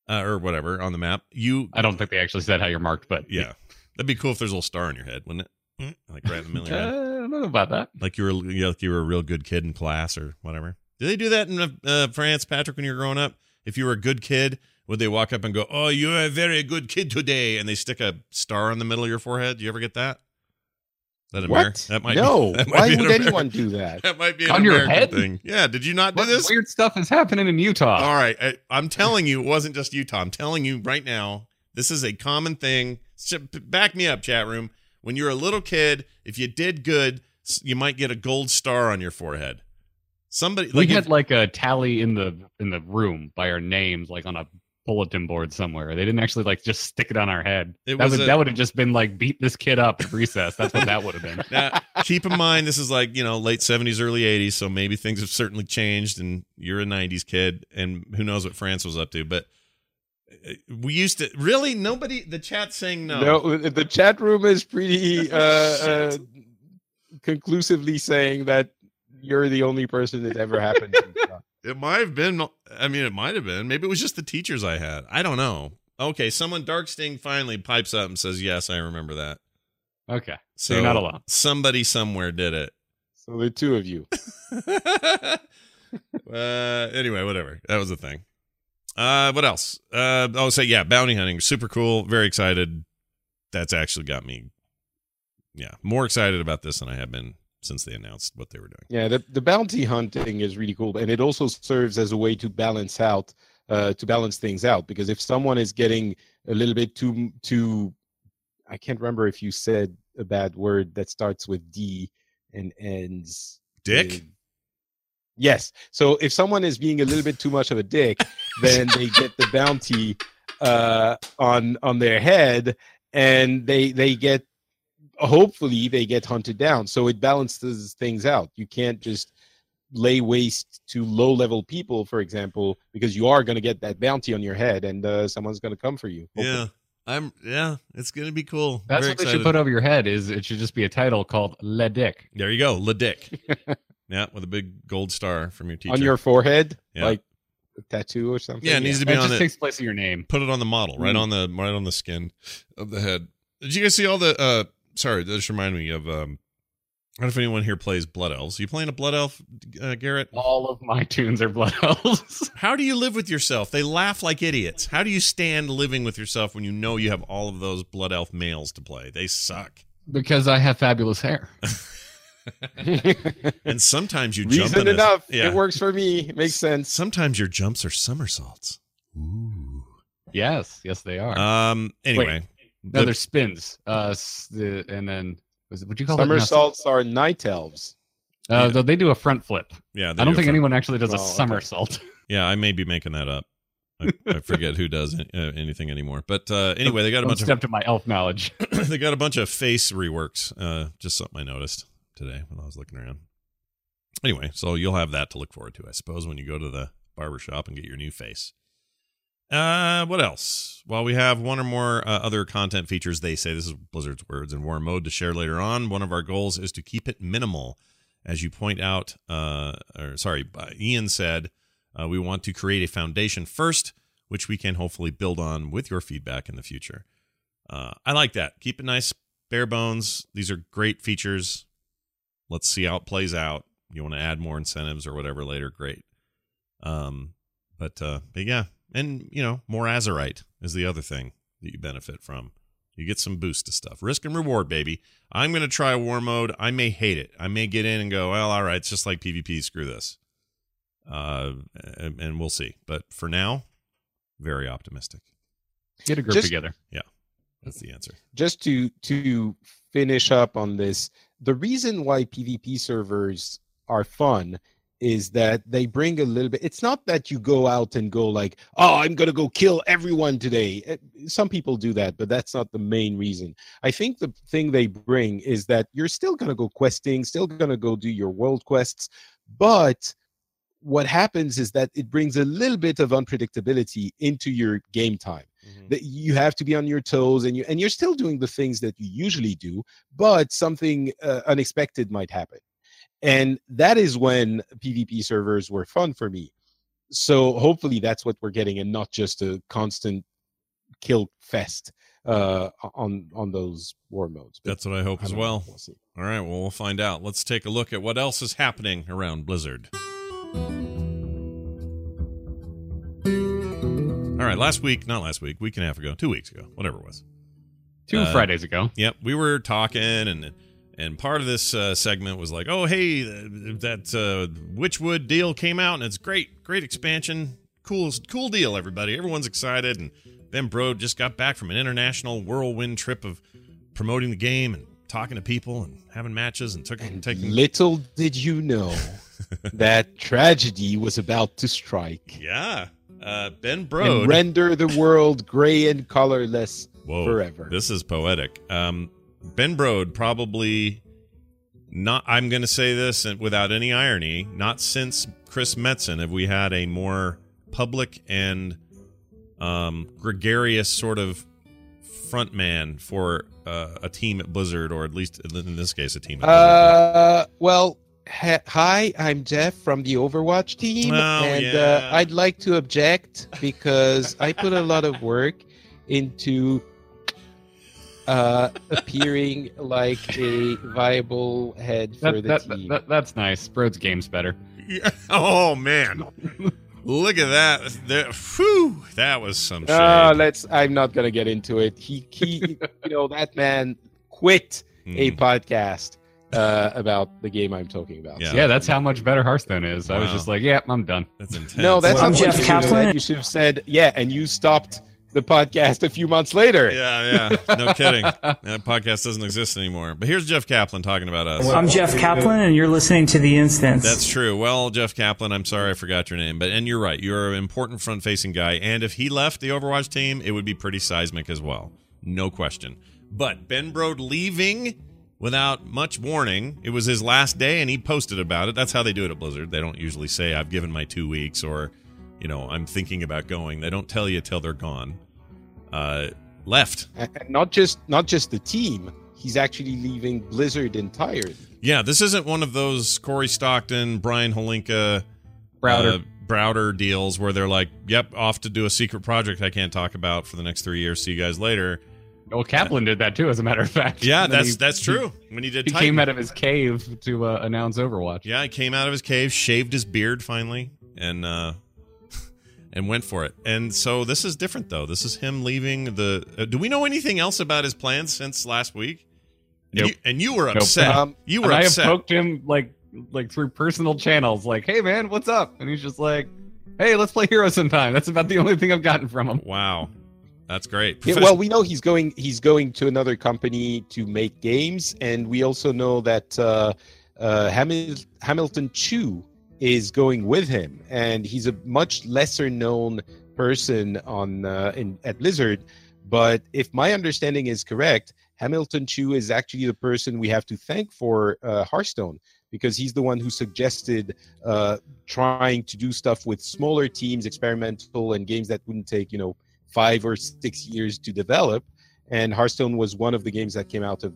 or whatever on the map, I don't think they actually said how you're marked, but yeah, that'd be cool if there's a little star on your head, wouldn't it? Like right in the middle. I don't know about that. Like you were a real good kid in class or whatever. Do they do that in France, Patrick? When you were growing up, if you were a good kid, would they walk up and go, "Oh, you're a very good kid today," and they stick a star in the middle of your forehead? Do you ever get that? Is that America? What? That might no. Be, that might Why would American, anyone do that? That might be an on American your head thing. Yeah. Did you not do this? Weird stuff is happening in Utah. All right, I'm telling you, it wasn't just Utah. I'm telling you right now, this is a common thing. Back me up, chat room. When you're a little kid, if you did good, you might get a gold star on your forehead. Somebody we had a tally in the room by our names, like on a bulletin board somewhere. They didn't actually just stick it on our head. That would have just been like, beat this kid up at recess. That's what that would have been. Now, keep in mind, this is late 70s, early 80s, so maybe things have certainly changed, and you're a 90s kid, and who knows what France was up to, but. We used to really nobody. The chat's saying no. The chat room is pretty conclusively saying that you're the only person that ever happened. It might have been. Maybe it was just the teachers I had. I don't know. Okay, someone, Darksting, finally pipes up and says, yes, I remember that. Okay, so you're not alone. Somebody somewhere did it. So there are two of you. Anyway, whatever. That was the thing. What else? I'll say, yeah, bounty hunting. Super cool. Very excited. That's actually got me, yeah, more excited about this than I have been since they announced what they were doing. Yeah, the bounty hunting is really cool. And it also serves as a way to balance out, to balance things out. Because if someone is getting a little bit too, I can't remember if you said a bad word that starts with D and ends. Dick? Yes. So if someone is being a little bit too much of a dick, then they get the bounty on their head, and they get, hopefully they get hunted down. So it balances things out. You can't just lay waste to low-level people, for example, because you are going to get that bounty on your head, and someone's going to come for you. Hopefully. Yeah. It's gonna be cool. That's very what excited. They should put over your head. Is it should just be a title called Le Dick. There you go, Le Dick. Yeah, with a big gold star from your teacher on your forehead, yeah. Like a tattoo or something. Yeah, it needs to be that on. Just it takes place in your name. Put it on the model, right on the skin of the head. Did you guys see all the? Sorry, that just reminded me of. I don't know if anyone here plays Blood Elves. Are you playing a Blood Elf, Garrett? All of my tunes are Blood Elves. How do you live with yourself? They laugh like idiots. How do you stand living with yourself when you know you have all of those Blood Elf males to play? They suck. Because I have fabulous hair. And sometimes you jump in enough. Yeah. It works for me. It makes sense. Sometimes your jumps are somersaults. Ooh. Yes. Yes, they are. Anyway. Wait, no, they're spins. And then... Would you call somersaults are night elves? Though they do a front flip. Yeah, I don't think anyone actually does a somersault. Yeah, I may be making that up. I forget who does anything anymore. But anyway, they got a bunch of... to my elf knowledge. They got a bunch of face reworks. Just something I noticed today when I was looking around. Anyway, so you'll have that to look forward to, I suppose, when you go to the barbershop and get your new face. What else? Well, we have one or more other content features, they say. This is Blizzard's words in War Mode to share later on. One of our goals is to keep it minimal. As you point out, Ian said, we want to create a foundation first, which we can hopefully build on with your feedback in the future. I like that. Keep it nice, bare bones. These are great features. Let's see how it plays out. You want to add more incentives or whatever later, great. But yeah. And, more Azerite is the other thing that you benefit from. You get some boost to stuff. Risk and reward, baby. I'm going to try War Mode. I may hate it. I may get in and go, well, all right, it's just like PvP. Screw this. And we'll see. But for now, very optimistic. Get a group together. Yeah, that's the answer. Just to finish up on this, the reason why PvP servers are fun is that they bring a little bit. It's not that you go out and go like, oh, I'm going to go kill everyone today. Some people do that, but that's not the main reason. I think the thing they bring is that you're still going to go questing, still going to go do your world quests. But what happens is that it brings a little bit of unpredictability into your game time. That you have to be on your toes, and you're still doing the things that you usually do, but something unexpected might happen. And that is when PvP servers were fun for me. So hopefully that's what we're getting, and not just a constant kill fest on those war modes. But that's what I hope as well. We'll see. All right, well, we'll find out. Let's take a look at what else is happening around Blizzard. All right, week and a half ago, 2 weeks ago, whatever it was. Two Fridays ago. Yep, we were talking and part of this segment was like, oh, hey, that Witchwood deal came out, and it's great expansion. Cool deal, everybody. Everyone's excited, and Ben Brode just got back from an international whirlwind trip of promoting the game and talking to people and having matches and taking... Little did you know that tragedy was about to strike. Yeah. Ben Brode... And render the world gray and colorless forever. This is poetic. Ben Brode, probably not, I'm going to say this without any irony, not since Chris Metzen have we had a more public and gregarious sort of front man for a team at Blizzard, or at least in this case, a team at Blizzard. Well, hi, I'm Jeff from the Overwatch team, I'd like to object because I put a lot of work into appearing like a viable head for the team. That's nice. Brode's game's better. Yeah. Oh, man. Look at that. Phew, that was some shit. I'm not going to get into it. He you know, that man quit a podcast about the game I'm talking about. Yeah, so, that's how much better Hearthstone is. Wow. I was just like, yeah, I'm done. That's intense. No, that's not Jeff Kaplan. You should have said, yeah, and you stopped the podcast a few months later. Yeah. No kidding. That podcast doesn't exist anymore. But here's Jeff Kaplan talking about us. I'm Jeff Kaplan, and you're listening to The Instance. That's true. Well, Jeff Kaplan, I'm sorry I forgot your name. And you're right. You're an important front-facing guy. And if he left the Overwatch team, it would be pretty seismic as well. No question. But Ben Brode leaving without much warning. It was his last day, and he posted about it. That's how they do it at Blizzard. They don't usually say, I've given my 2 weeks, or, you know, I'm thinking about going. They don't tell you till they're gone. Left. And not just the team. He's actually leaving Blizzard entirely. Yeah, this isn't one of those Corey Stockton, Brian Holinka, Browder deals where they're like, "Yep, off to do a secret project I can't talk about for the next 3 years. See you guys later." Well, Kaplan did that too, as a matter of fact. Yeah, that's true. When he did, he came out of his cave to announce Overwatch. Yeah, he came out of his cave, shaved his beard finally, and went for it. And so this is different, though. This is him leaving the... do we know anything else about his plans since last week? Nope. And you were upset. You were upset. I have poked him like through personal channels, like, hey, man, what's up? And he's just like, hey, let's play Heroes sometime. That's about the only thing I've gotten from him. Wow. That's great. Yeah, well, we know he's going to another company to make games. And we also know that Hamilton Chu is going with him, and he's a much lesser known person at Blizzard. But if my understanding is correct, Hamilton Chu is actually the person we have to thank for Hearthstone, because he's the one who suggested trying to do stuff with smaller teams, experimental, and games that wouldn't take 5 or 6 years to develop. And Hearthstone was one of the games that came out of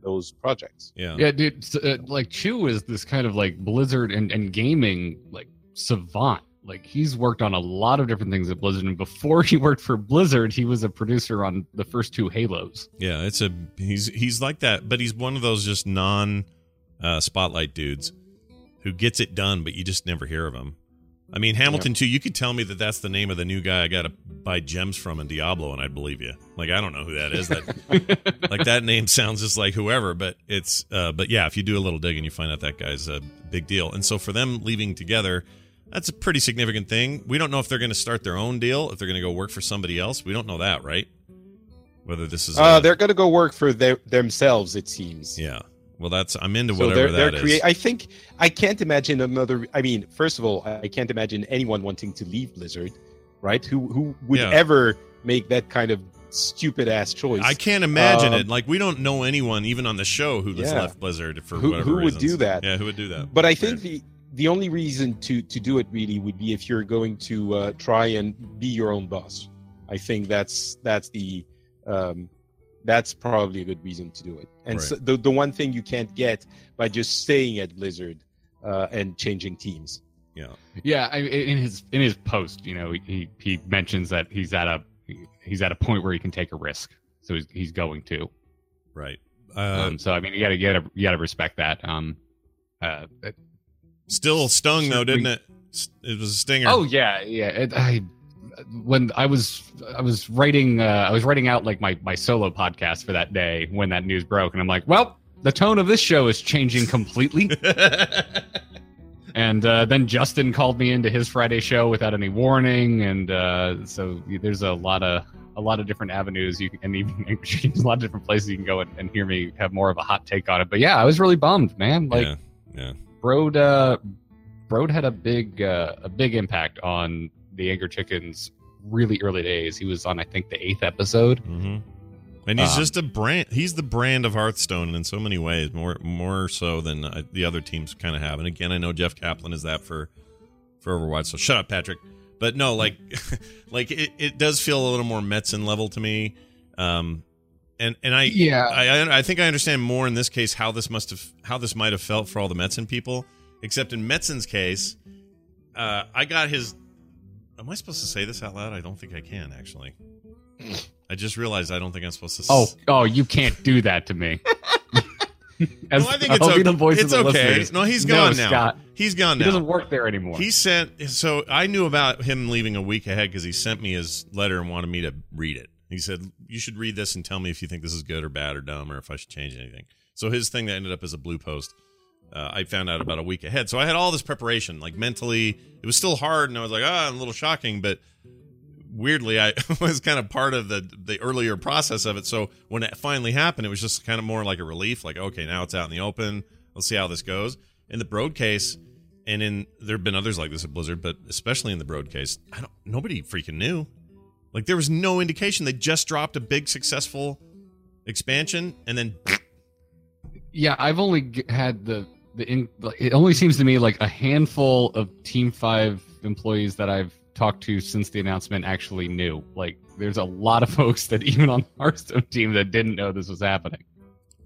those projects. Yeah, dude. So, Chu is this kind of like Blizzard and gaming like savant. Like, he's worked on a lot of different things at Blizzard, and before he worked for Blizzard, he was a producer on the first 2 Halos. Yeah, he's like that, but he's one of those just non spotlight dudes who gets it done, but you just never hear of him. I mean, Hamilton Chu, you could tell me that that's the name of the new guy I got to buy gems from in Diablo, and I'd believe you. Like, I don't know who that is. Like, that name sounds just like whoever, but it's... but yeah, if you do a little digging, you find out that guy's a big deal. And so for them leaving together, that's a pretty significant thing. We don't know if they're going to start their own deal, if they're going to go work for somebody else. We don't know that, right? Whether this is... they're going to go work for themselves, it seems. Yeah. Well, I'm into whatever that is. I think I can't imagine another. I mean, first of all, I can't imagine anyone wanting to leave Blizzard, right? Who would ever make that kind of stupid ass choice? I can't imagine it. Like, we don't know anyone, even on the show, who has left Blizzard for whatever reasons. Who would do that? Yeah, who would do that? But I think the only reason to do it really would be if you're going to try and be your own boss. I think that's probably a good reason to do it. And so the one thing you can't get by just staying at Blizzard and changing teams. Yeah. Yeah. In his post, he mentions that he's at a point where he can take a risk. So he's going to. Right. So, I mean, you gotta respect that. Still stung though, didn't it? It was a stinger. Oh yeah. Yeah. When I was writing out like my solo podcast for that day when that news broke, and I'm like, well, the tone of this show is changing completely. And then Justin called me into his Friday show without any warning, and so there's a lot of different avenues you can, and even a lot of different places you can go and hear me have more of a hot take on it. But yeah, I was really bummed, man. Like, Brode had a big impact on the Anger Chicken's really early days. He was on, I think, the 8th episode. Mm-hmm. And he's just a brand. He's the brand of Hearthstone in so many ways, more so than the other teams kind of have. And again, I know Jeff Kaplan is that for Overwatch. So shut up, Patrick. But no, like, it does feel a little more Metzen level to me. I think I understand more in this case how this might have felt for all the Metzen people. Except in Metzen's case, I got his. Am I supposed to say this out loud? I don't think I can, actually. I just realized I don't think I'm supposed to. Oh, you can't do that to me. As, no, I think it's okay. The voice it's of the okay. Listeners. No, he's gone now. Scott, he's gone now. He doesn't work there anymore. He sent. So I knew about him leaving a week ahead because he sent me his letter and wanted me to read it. He said, you should read this and tell me if you think this is good or bad or dumb or if I should change anything. So his thing that ended up as a blue post, I found out about a week ahead. So I had all this preparation, like mentally. It was still hard, and I was like, a little shocking. But weirdly, I was kind of part of the earlier process of it. So when it finally happened, it was just kind of more like a relief. Like, okay, now it's out in the open. Let's see how this goes. In the Brode case, and there have been others like this at Blizzard, but especially in the Brode case, nobody freaking knew. Like, there was no indication. They just dropped a big successful expansion, and then... Yeah, I've only had it only seems to me like a handful of Team 5 employees that I've talked to since the announcement actually knew. Like, there's a lot of folks that even on the Hearthstone team that didn't know this was happening.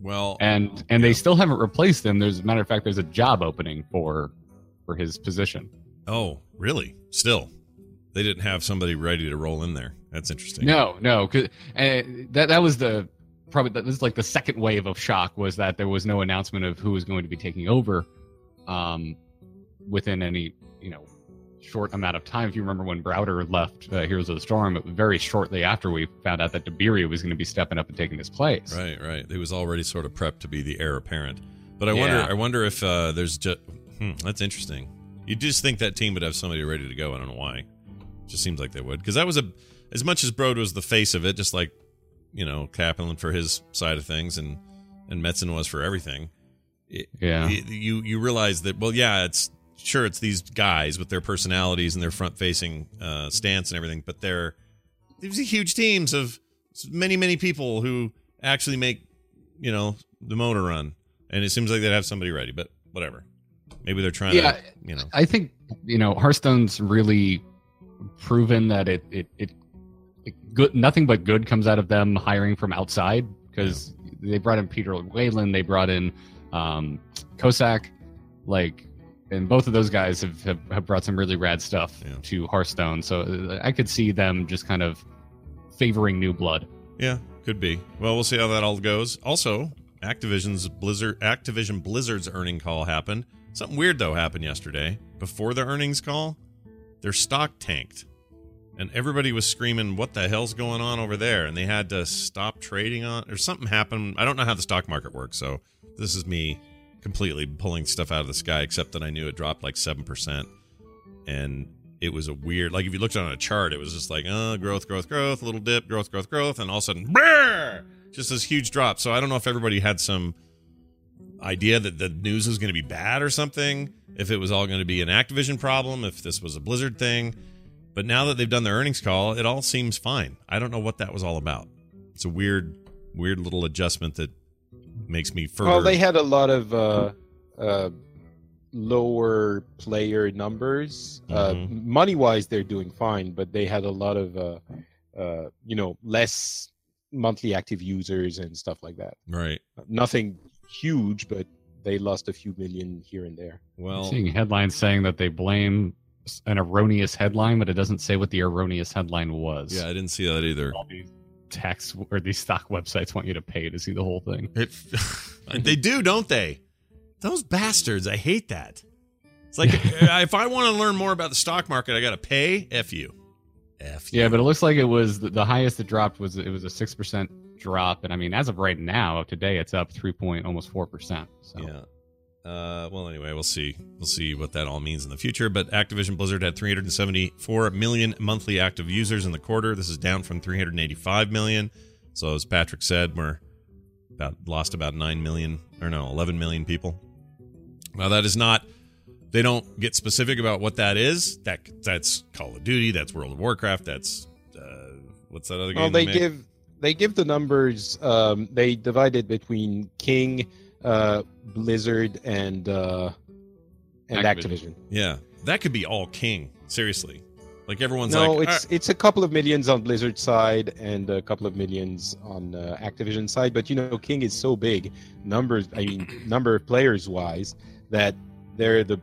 Well... And they still haven't replaced him. As a matter of fact, there's a job opening for his position. Oh, really? Still? They didn't have somebody ready to roll in there. That's interesting. No, because that was the second wave of shock was that there was no announcement of who was going to be taking over, within any short amount of time. If you remember when Browder left Heroes of the Storm, very shortly after we found out that Deberia was going to be stepping up and taking his place. Right. He was already sort of prepped to be the heir apparent. But I wonder if there's just that's interesting. You just think that team would have somebody ready to go. I don't know why. Just seems like they would, because that was as much as Brode was the face of it, just like Kaplan for his side of things and Metzen was for everything. You realize that it's these guys with their personalities and their front facing stance and everything, but there's huge teams of many people who actually make the motor run, and it seems like they'd have somebody ready, but whatever. Maybe they're trying to I think Hearthstone's really proven that it good, nothing but good comes out of them hiring from outside, because they brought in Peter Whalen, they brought in Cossack, and both of those guys have brought some really rad stuff to Hearthstone. So I could see them just kind of favoring new blood. Yeah, could be. Well, we'll see how that all goes. Also, Activision Blizzard's earning call happened. Something weird though happened yesterday before the earnings call. Their stock tanked, and everybody was screaming, what the hell's going on over there? And they had to stop trading on, or something happened. I don't know how the stock market works, so this is me completely pulling stuff out of the sky, except that I knew it dropped like 7%. And it was a weird, like if you looked on a chart, it was just like, growth, a little dip, growth, and all of a sudden, brrr, just this huge drop. So I don't know if everybody had some idea that the news was going to be bad or something, if it was all going to be an Activision problem, if this was a Blizzard thing. But now that they've done their earnings call, it all seems fine. I don't know what that was all about. It's a weird little adjustment that makes me further... Well, they had a lot of lower player numbers. Mm-hmm. Money-wise, they're doing fine, but they had a lot of less monthly active users and stuff like that. Right. Nothing huge, but they lost a few million here and there. Well, I'm seeing headlines saying that they blame an erroneous headline, but it doesn't say what the erroneous headline was. Yeah, I didn't see that either. All these tax or these stock websites want you to pay to see the whole thing. They do, don't they? Those bastards. I hate that. It's like if I want to learn more about the stock market, I got to pay. F you. Yeah, but it looks like it was the highest it dropped was a 6% drop, and I mean, as of right now, today it's up 3 point almost 4%. So yeah. Well, anyway, we'll see what that all means in the future. But Activision Blizzard had 374 million monthly active users in the quarter. This is down from 385 million. So as Patrick said, we're lost about 9 million, or no, 11 million people. Now that is not. They don't get specific about what that is. That's Call of Duty. That's World of Warcraft. That's what's that other game? Well, they give the numbers. They divided between King, Blizzard, and Activision. Yeah, that could be all King. Seriously, like everyone's it's a couple of millions on Blizzard's side and a couple of millions on Activision side. But King is so big, number of players wise, that. They're they're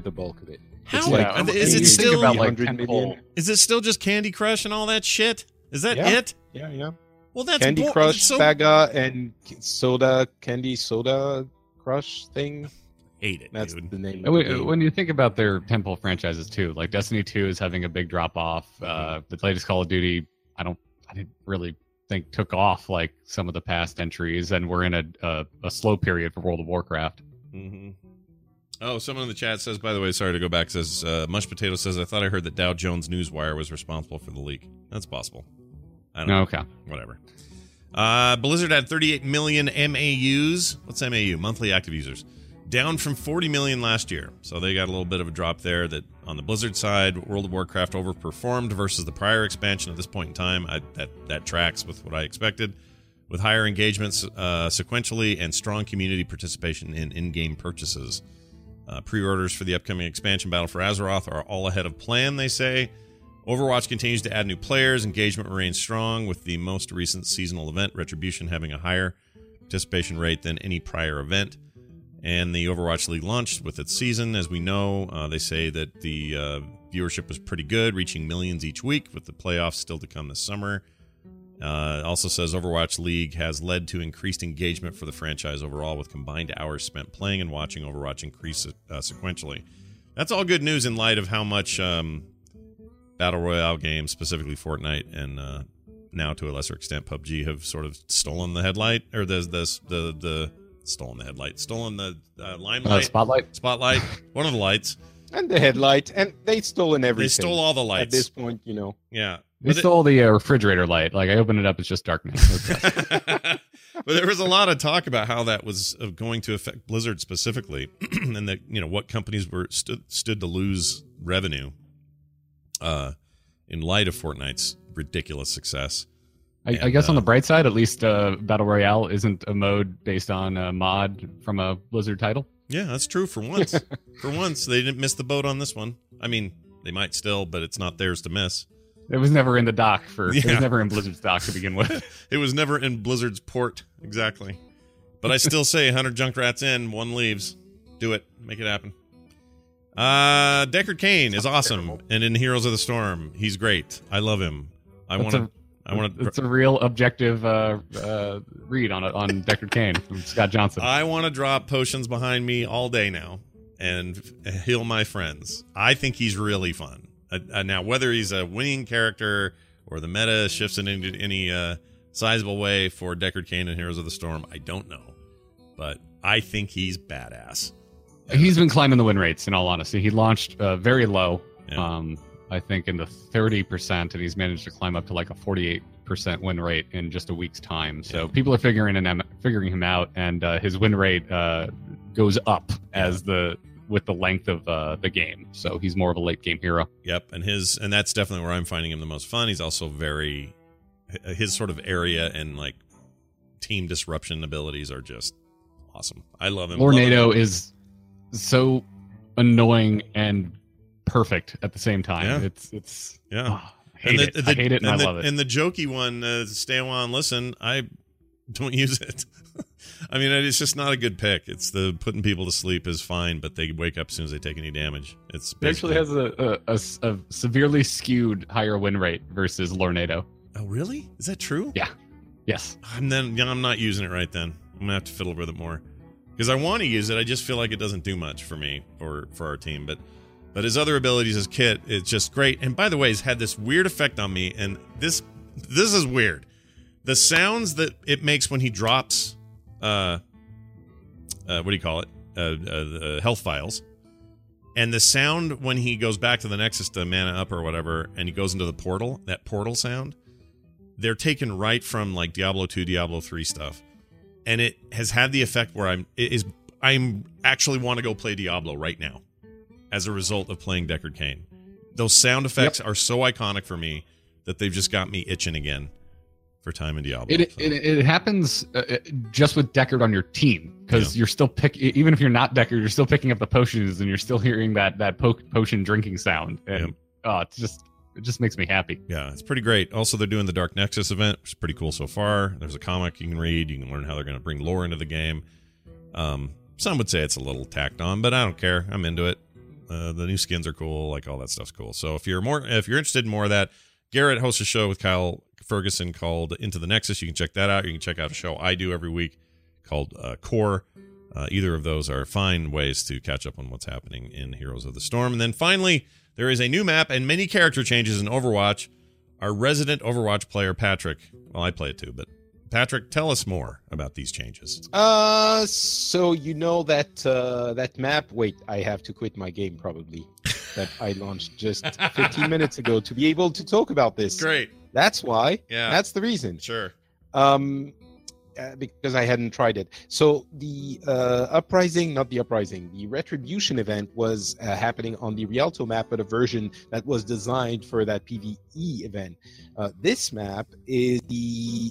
the bulk of it. How is it still 100 million? Is it still just Candy Crush and all that shit? Is that it? Yeah, yeah. Well, that's Candy Crush Saga and Soda Candy Soda Crush thing. Hate it. That's the name. When you think about their tentpole franchises too, like Destiny 2 is having a big drop off. The latest Call of Duty, I didn't really think took off like some of the past entries, and we're in a slow period for World of Warcraft. Mm-hmm. Oh, someone in the chat says, by the way, sorry to go back, says Mush Potato says, I thought I heard that Dow Jones Newswire was responsible for the leak. That's possible. I don't know. Okay. Whatever. Blizzard had 38 million MAUs. What's MAU? Monthly active users. Down from 40 million last year. So they got a little bit of a drop there. That on the Blizzard side, World of Warcraft overperformed versus the prior expansion at this point in time. That tracks with what I expected. With higher engagements sequentially and strong community participation in-game purchases. Pre-orders for the upcoming expansion Battle for Azeroth are all ahead of plan, they say. Overwatch continues to add new players. Engagement remains strong, with the most recent seasonal event, Retribution, having a higher participation rate than any prior event. And the Overwatch League launched with its season. As we know, they say that the viewership was pretty good, reaching millions each week, with the playoffs still to come this summer. Also says Overwatch League has led to increased engagement for the franchise overall, with combined hours spent playing and watching Overwatch increase sequentially. That's all good news in light of how much Battle Royale games, specifically Fortnite and now to a lesser extent PUBG, have sort of stolen the headlight, or stolen the limelight, spotlight, one of the lights, and the headlight, and they stolen everything. They stole all the lights at this point, you know. Yeah. They stole the refrigerator light. Like, I open it up, it's just darkness. But there was a lot of talk about how that was going to affect Blizzard specifically, and that, you know, what companies were stood to lose revenue in light of Fortnite's ridiculous success. I guess on the bright side, at least Battle Royale isn't a mode based on a mod from a Blizzard title. Yeah, that's true for once. For once, they didn't miss the boat on this one. I mean, they might still, but it's not theirs to miss. It was never in the dock for. Yeah. It was never in Blizzard's dock to begin with. It was never in Blizzard's port, exactly. But I still say 100 Junkrats in, one leaves. Do it, make it happen. Deckard Cain is awesome, terrible. And in Heroes of the Storm, he's great. I love him. I want to. It's a real objective read on Deckard Cain from Scott Johnson. I want to drop potions behind me all day now and heal my friends. I think he's really fun. Now, whether he's a winning character or the meta shifts in any sizable way for Deckard Cain and Heroes of the Storm, I don't know. But I think he's badass. He's been climbing the win rates, in all honesty. He launched very low, I think in the 30%, and he's managed to climb up to like a 48% win rate in just a week's time. So people are figuring him out, and his win rate goes up with the length of the game. So he's more of a late game hero. Yep. And that's definitely where I'm finding him the most fun. He's also his sort of area and like team disruption abilities are just awesome. I love him. Lornado is so annoying and perfect at the same time. Yeah. I hate it and I love it. And the jokey one, stay a while and listen, I don't use it. I mean, it's just not a good pick. It's the putting people to sleep is fine, but they wake up as soon as they take any damage. It actually has a severely skewed higher win rate versus Lornado. Oh, really? Is that true? Yeah. Yes. I'm not using it right then. I'm going to have to fiddle with it more. Because I want to use it. I just feel like it doesn't do much for me or for our team. But his other abilities, his kit, it's just great. And by the way, he's had this weird effect on me. And this is weird. The sounds that it makes when he drops... what do you call it? The health vials. And the sound when he goes back to the Nexus to mana up or whatever, and he goes into the portal, that portal sound, they're taken right from like Diablo 2, Diablo 3 stuff. And it has had the effect where I'm actually want to go play Diablo right now as a result of playing Deckard Cain. Those sound effects are so iconic for me that they've just got me itching again for time in Diablo. It happens just with Deckard on your team, because you're still even if you're not Deckard, you're still picking up the potions and you're still hearing that potion drinking sound, and it just makes me happy. Yeah, it's pretty great. Also, they're doing the Dark Nexus event, which is pretty cool so far. There's a comic you can read. You can learn how they're going to bring lore into the game. Some would say it's a little tacked on, but I don't care. I'm into it. The new skins are cool. Like all that stuff's cool. So if you're interested in more of that, Garrett hosts a show with Kyle Ferguson called Into the Nexus. You can check that out. You can check out a show I do every week called Core. Either of those are fine ways to catch up on what's happening in Heroes of the Storm. And then finally, there is a new map and many character changes in Overwatch. Our resident Overwatch player, Patrick, well, I play it too, but Patrick, tell us more about these changes. So you know that that map... Wait, I have to quit my game probably that I launched just 15 minutes ago to be able to talk about this. Great. That's why. Yeah. That's the reason. Sure. Because I hadn't tried it. So the the Retribution event was happening on the Rialto map, but a version that was designed for that PvE event. This map is the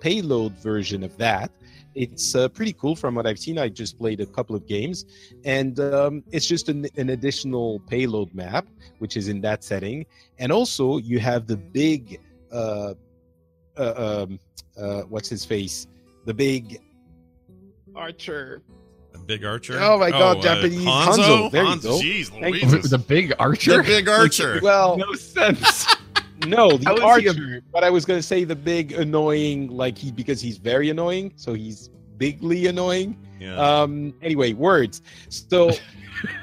payload version of that. It's pretty cool from what I've seen. I just played a couple of games, and it's just an additional payload map, which is in that setting. And also you have the big, what's his face? The big archer. The big archer? Oh, my God. Japanese Hanzo. There you go. Jeez, the big archer? The big archer. Well, no sense. No, the archer. But I was going to say the big annoying, because he's very annoying. So he's bigly annoying. Yeah. Anyway, words. So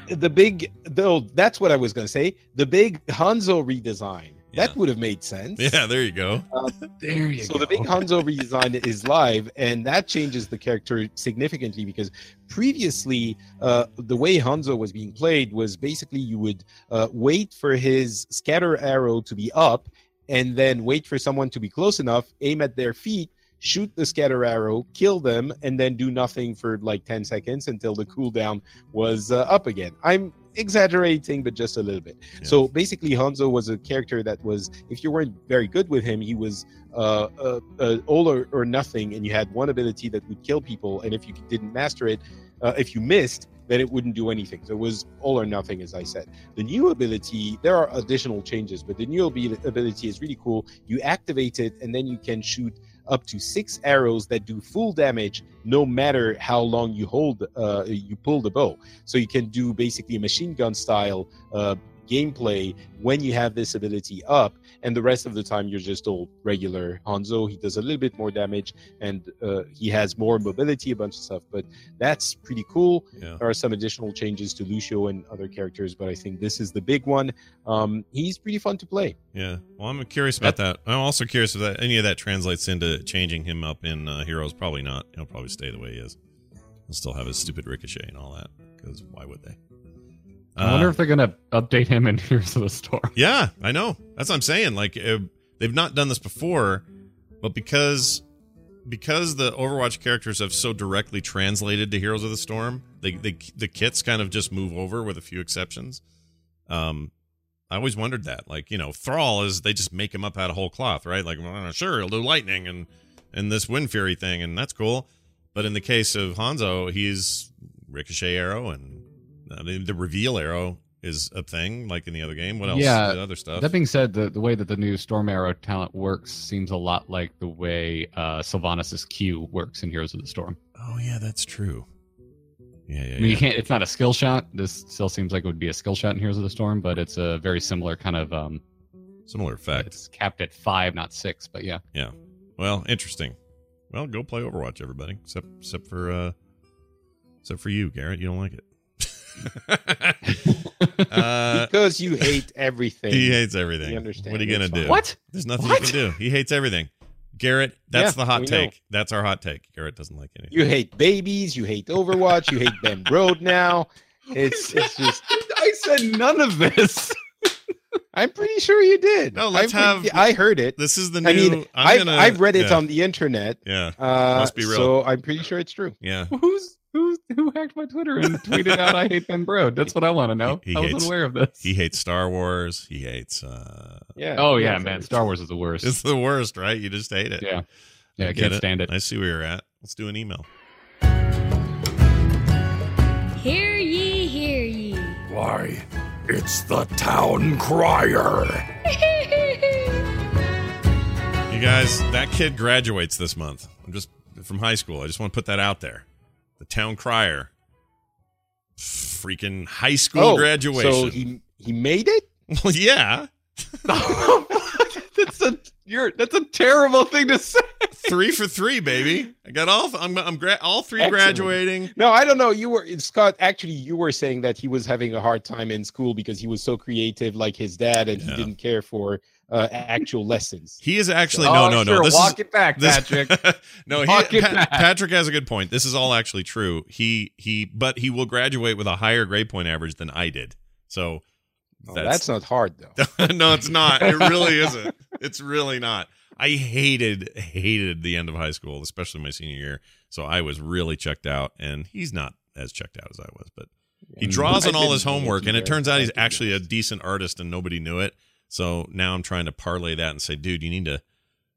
that's what I was going to say. The big Hanzo redesign. Yeah. That would have made sense. Yeah, there you go. So the big Hanzo redesign is live, and that changes the character significantly because previously the way Hanzo was being played was basically you would wait for his scatter arrow to be up and then wait for someone to be close enough, aim at their feet, shoot the scatter arrow, kill them, and then do nothing for 10 seconds until the cooldown was up again. I'm exaggerating, but just a little bit. Yeah. So basically, Hanzo was a character that was, if you weren't very good with him, he was all or nothing, and you had one ability that would kill people, and if you didn't master it, if you missed, then it wouldn't do anything. So it was all or nothing, as I said. The new ability, there are additional changes, but the new ability is really cool. You activate it, and then you can shoot up to 6 arrows that do full damage no matter how long you pull the bow. So you can do basically a machine gun style gameplay when you have this ability up, and the rest of the time you're just old regular Hanzo. He does a little bit more damage, and he has more mobility, a bunch of stuff, but that's pretty cool. Yeah. There are some additional changes to Lucio and other characters, but I think this is the big one. He's pretty fun to play. Yeah, well, I'm curious about that. I'm also curious if any of that translates into changing him up in Heroes. Probably not. He'll probably stay the way he is. He'll still have his stupid ricochet and all that, because why would they? I wonder if they're going to update him in Heroes of the Storm. Yeah, I know. That's what I'm saying. They've not done this before, but because the Overwatch characters have so directly translated to Heroes of the Storm, the kits kind of just move over with a few exceptions. I always wondered that. Thrall is, they just make him up out of whole cloth, right? Sure, he'll do lightning and this Wind Fury thing, and that's cool. But in the case of Hanzo, he's Ricochet Arrow and... the reveal arrow is a thing, like in the other game. What else? Yeah. The other stuff. That being said, the way that the new Storm Arrow talent works seems a lot like the way Sylvanas' Q works in Heroes of the Storm. Oh, yeah, that's true. Yeah. I mean, you can't. It's not a skill shot. This still seems like it would be a skill shot in Heroes of the Storm, but it's a very similar kind of... similar effect. It's capped at 5, not 6, but yeah. Yeah. Well, interesting. Well, go play Overwatch, everybody, except for you, Garrett. You don't like it. Because you hate everything. He hates everything. What are you gonna do? What? There's nothing you can do. He hates everything. Garrett, that's the hot take. Know. That's our hot take. Garrett doesn't like anything. You hate babies. You hate Overwatch. You hate Ben Brode now. It's just. I said none of this. I'm pretty sure you did. No, I heard it. This is the new. I mean, I've read it on the internet. Yeah, must be real. So I'm pretty sure it's true. Yeah. Who hacked my Twitter and tweeted out I hate Ben Brode? That's what I want to know. I wasn't aware of this. He hates Star Wars. He hates man, Star Wars is the worst. It's the worst, right? You just hate it. Yeah. Yeah, I can't stand it. I see where you're at. Let's do an email. Hear ye, hear ye. Why, it's the town crier. You guys, that kid graduates this month. I'm just from high school. I just want to put that out there. The town crier, freaking high school graduation. So he made it? Well, yeah. That's That's a terrible thing to say. 3 for 3, baby. I got all. I'm all three Excellent. Graduating. No, I don't know. You were Scott. Actually, you were saying that he was having a hard time in school because he was so creative, like his dad, and he didn't care for actual lessons. He is actually Walk it back, Patrick. No, Patrick has a good point. This is all actually true. But he will graduate with a higher grade point average than I did. So. That's not hard though. No, it's not. It really isn't. It's really not. I hated the end of high school, especially my senior year. So I was really checked out, and he's not as checked out as I was, but he draws on all his homework, and it turns out he's actually a decent artist and nobody knew it. So now I'm trying to parlay that and say, dude, you need to,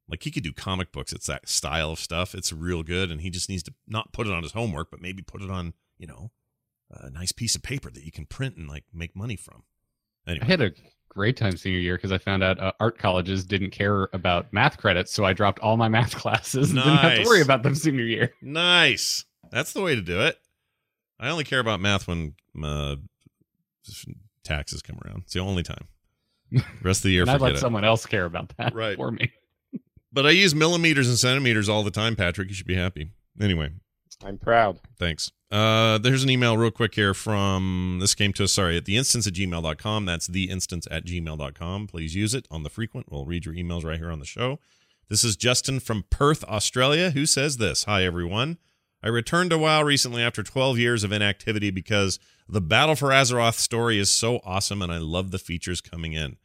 like, he could do comic books. It's that style of stuff. It's real good. And he just needs to not put it on his homework, but maybe put it on, you know, a nice piece of paper that you can print and like make money from. Anyway. I had a great time senior year because I found out art colleges didn't care about math credits, so I dropped all my math classes and didn't have to worry about them senior year. Nice. That's the way to do it. I only care about math when taxes come around. It's the only time. The rest of the year, and I'd let someone else care about that for me. But I use millimeters and centimeters all the time, Patrick. You should be happy. Anyway. I'm proud. Thanks. There's an email real quick here from this came to us. Sorry, at theinstance@gmail.com. That's theinstance@gmail.com. Please use it on the frequent. We'll read your emails right here on the show. This is Justin from Perth, Australia, who says this. Hi, everyone. I returned to WoW recently after 12 years of inactivity because the Battle for Azeroth story is so awesome and I love the features coming in.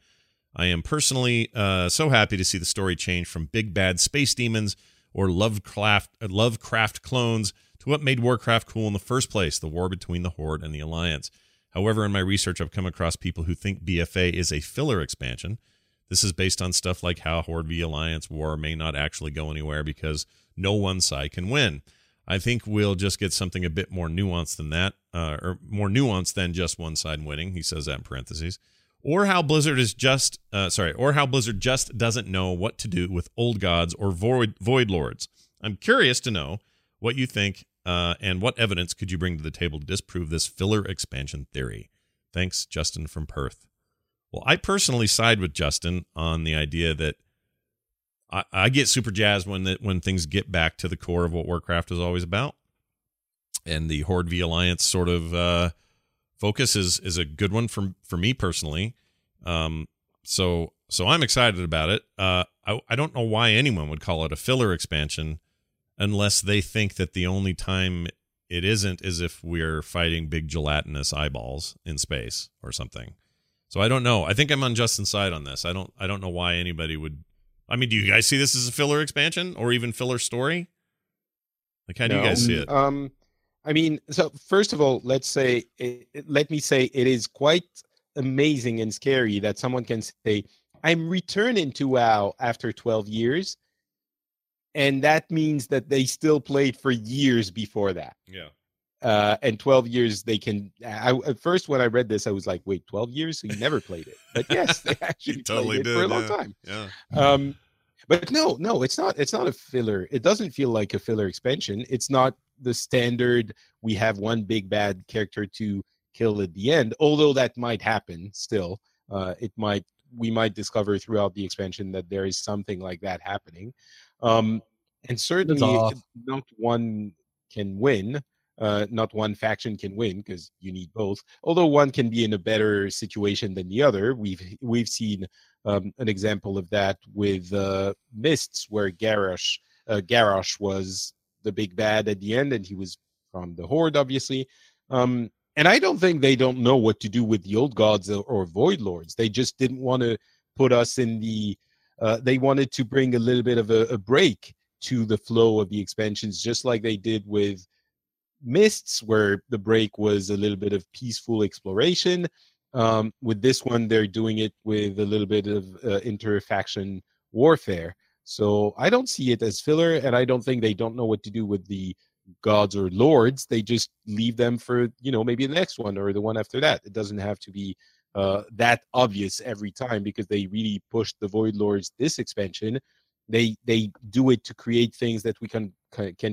I am personally so happy to see the story change from big bad space demons or Lovecraft clones to what made Warcraft cool in the first place, the war between the Horde and the Alliance. However, in my research, I've come across people who think BFA is a filler expansion. This is based on stuff like how Horde v. Alliance war may not actually go anywhere because no one side can win. I think we'll just get something a bit more nuanced than that, or more nuanced than just one side winning. He says that in parentheses. Or how Blizzard just doesn't know what to do with Old Gods or Void Lords. I'm curious to know what you think and what evidence could you bring to the table to disprove this filler expansion theory. Thanks, Justin from Perth. Well, I personally side with Justin on the idea that I get super jazzed when things get back to the core of what Warcraft is always about. And the Horde v. Alliance sort of... focus is a good one for me personally. So I'm excited about it. I don't know why anyone would call it a filler expansion unless they think that the only time it isn't is if we're fighting big gelatinous eyeballs in space or something. So I don't know. I think I'm on Justin's side on this. I don't know why anybody would. I mean, do you guys see this as a filler expansion or even filler story? Like, how do you guys see it? I mean, so first of all, let me say it is quite amazing and scary that someone can say, I'm returning to WoW after 12 years. And that means that they still played for years before that. Yeah. And 12 years they can... at first, when I read this, I was like, wait, 12 years? So you never played it. But yes, they actually played it for a long time. Yeah. But no, it's not a filler. It doesn't feel like a filler expansion. It's not the standard, we have one big bad character to kill at the end, although that might happen still. We might discover throughout the expansion that there is something like that happening. And certainly not one can win, not one faction can win because you need both, although one can be in a better situation than the other. We've seen an example of that with Mists, where Garrosh was the big bad at the end, and he was from the Horde, obviously. And I don't think they don't know what to do with the Old Gods or Void Lords. They just didn't want to put us in the... they wanted to bring a little bit of a break to the flow of the expansions, just like they did with Mists, where the break was a little bit of peaceful exploration. With this one, they're doing it with a little bit of inter-faction warfare. So I don't see it as filler, and I don't think they don't know what to do with the gods or lords. They just leave them for, you know, maybe the next one or the one after that. It doesn't have to be that obvious every time, because they really pushed the Void Lords this expansion. They do it to create things that we can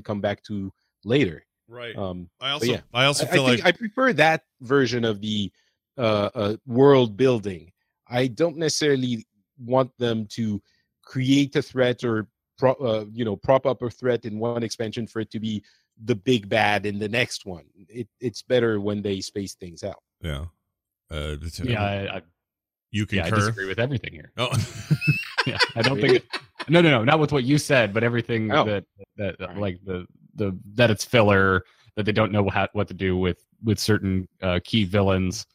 come back to later. Right. I prefer that version of the world building. I don't necessarily want them to create a threat or prop up a threat in one expansion for it to be the big bad in the next one. It's better when they space things out. Yeah. You concur? Yeah, I disagree with everything here. Oh. Yeah, I don't think. No, not with what you said, but everything that like the that it's filler, that they don't know what to do with certain key villains.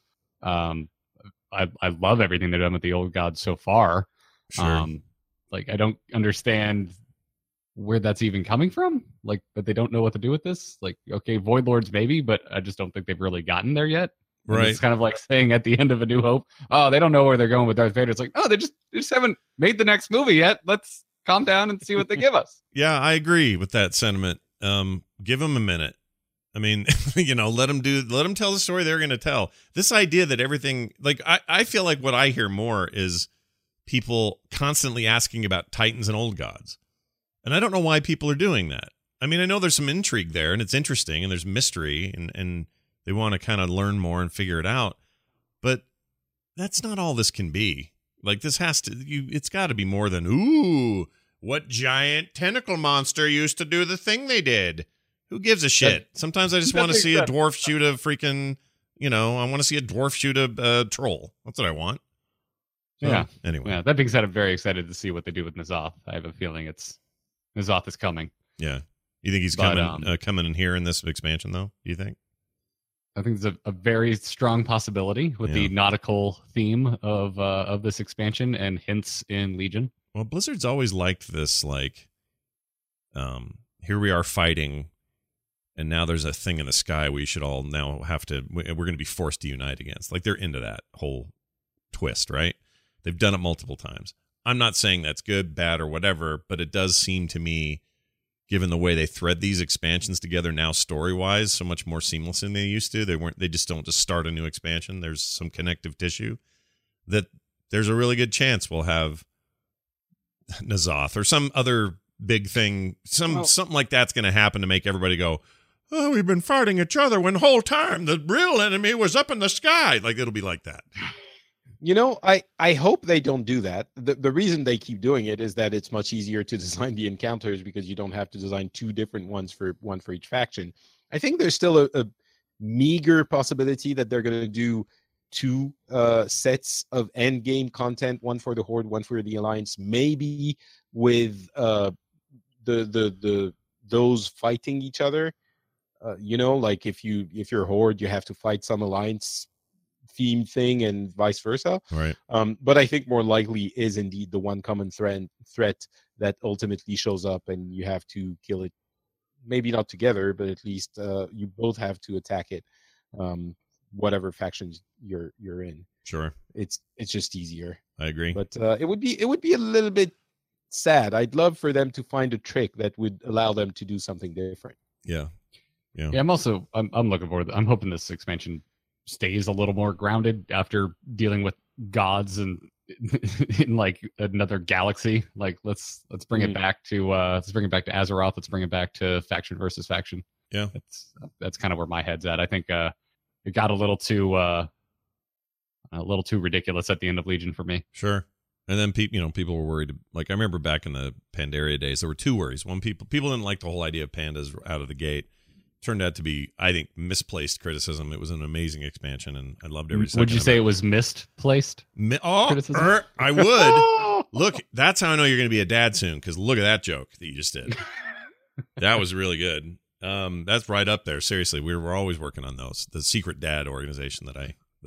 I love everything they've done with the Old Gods so far. Sure. Like, I don't understand where that's even coming from. Like, that they don't know what to do with this. Like, okay, Void Lords maybe, but I just don't think they've really gotten there yet. And right. It's kind of like saying at the end of A New Hope, oh, they don't know where they're going with Darth Vader. It's like, oh, they just haven't made the next movie yet. Let's calm down and see what they give us. Yeah, I agree with that sentiment. Give them a minute. I mean, let them tell the story they're going to tell. This idea that everything, like, I feel like what I hear more is people constantly asking about Titans and Old Gods. And I don't know why people are doing that. I mean, I know there's some intrigue there, and it's interesting, and there's mystery, and they want to kind of learn more and figure it out. But that's not all this can be. Like, this has to, it's got to be more than, ooh, what giant tentacle monster used to do the thing they did. Who gives a shit? Sometimes I just want to see a dwarf shoot a freaking, I want to see a dwarf shoot a troll. That's what I want. So, yeah. Anyway. Yeah, that being said, I'm very excited to see what they do with N'Zoth. I have a feeling N'Zoth is coming. Yeah. You think he's coming in here in this expansion, though? Do you think? I think it's a very strong possibility with the nautical theme of this expansion and hints in Legion. Well, Blizzard's always liked this, like, here we are fighting, and now there's a thing in the sky we should all now we're going to be forced to unite against. Like, they're into that whole twist, right? They've done it multiple times. I'm not saying that's good, bad, or whatever, but it does seem to me, given the way they thread these expansions together now story-wise, so much more seamless than they used to. They just don't just start a new expansion. There's some connective tissue that there's a really good chance we'll have N'Zoth or some other big thing, something like that's going to happen to make everybody go, oh, we've been fighting each other when the whole time the real enemy was up in the sky. Like, it'll be like that. I hope they don't do that. The reason they keep doing it is that it's much easier to design the encounters because you don't have to design two different ones for one for each faction. I think there's still a meager possibility that they're going to do two sets of end game content, one for the Horde, one for the Alliance, maybe with those fighting each other. Like if you're Horde, you have to fight some Alliance theme thing and vice versa, right? But I think more likely is indeed the one common threat that ultimately shows up, and you have to kill it. Maybe not together, but at least you both have to attack it, whatever factions you're in. Sure, it's just easier. I agree, but it would be a little bit sad. I'd love for them to find a trick that would allow them to do something different. Yeah. I'm looking forward. I'm hoping this expansion stays a little more grounded after dealing with gods and in like another galaxy. Like let's bring it back to Azeroth. Let's bring it back to faction versus faction. Yeah, that's kind of where my head's at. I think it got a little too ridiculous at the end of Legion for me. Sure. And then people were worried. Like, I remember back in the Pandaria days, there were two worries. One, people didn't like the whole idea of pandas out of the gate. Turned out to be, I think, misplaced criticism. It was an amazing expansion, and I loved every second. Would you say it was misplaced? Criticism? I would. Look, that's how I know you're going to be a dad soon, because look at that joke that you just did. That was really good. That's right up there. Seriously, we were always working on those. The secret dad organization that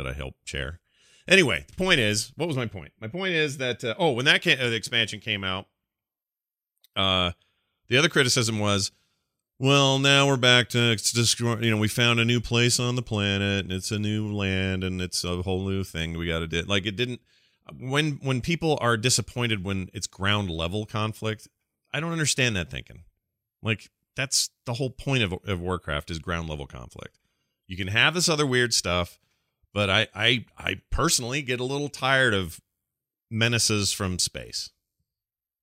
I helped chair. Anyway, the point is, what was my point? My point is that when that the expansion came out, the other criticism was, well, now we're back to we found a new place on the planet, and it's a new land, and it's a whole new thing we got to do. Like, it didn't. When people are disappointed when it's ground level conflict, I don't understand that thinking. Like, that's the whole point of Warcraft is ground level conflict. You can have this other weird stuff, but I personally get a little tired of menaces from space.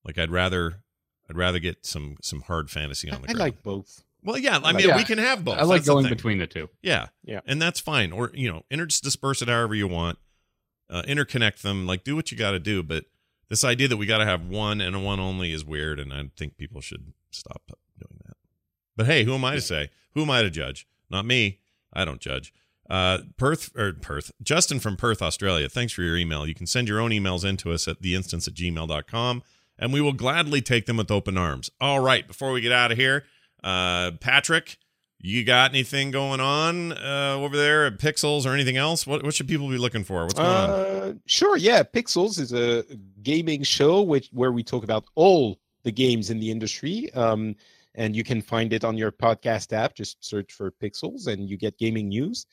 Like, I'd rather get some hard fantasy on the ground. I like both. Well, yeah, we can have both. I like going between the two. Yeah, and that's fine. Or, disperse it however you want, interconnect them, like, do what you got to do. But This idea that we got to have one and one only is weird, and I think people should stop doing that. But hey, who am I to say? Who am I to judge? Not me. I don't judge. Justin from Perth, Australia. Thanks for your email. You can send your own emails in to us at theinstance@gmail.com, and we will gladly take them with open arms. All right, before we get out of here, Patrick, you got anything going on over there at Pixels or anything else? What should people be looking for? What's going on? Sure, yeah. Pixels is a gaming show where we talk about all the games in the industry. And you can find it on your podcast app. Just search for Pixels and you get gaming news.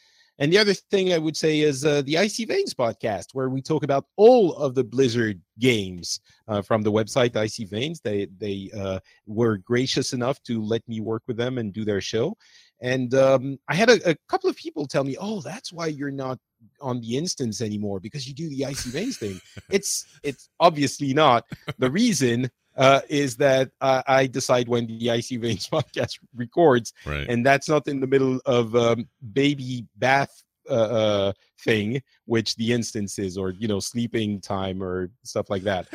And the other thing I would say is the Icy Veins podcast, where we talk about all of the Blizzard games from the website Icy Veins. They were gracious enough to let me work with them and do their show. And I had a couple of people tell me, oh, that's why you're not on The Instance anymore, because you do the Icy Veins thing. It's obviously not. The reason is that I decide when the Icy Veins podcast records, right? And that's not in the middle of baby bath thing, which The Instance is, or sleeping time or stuff like that.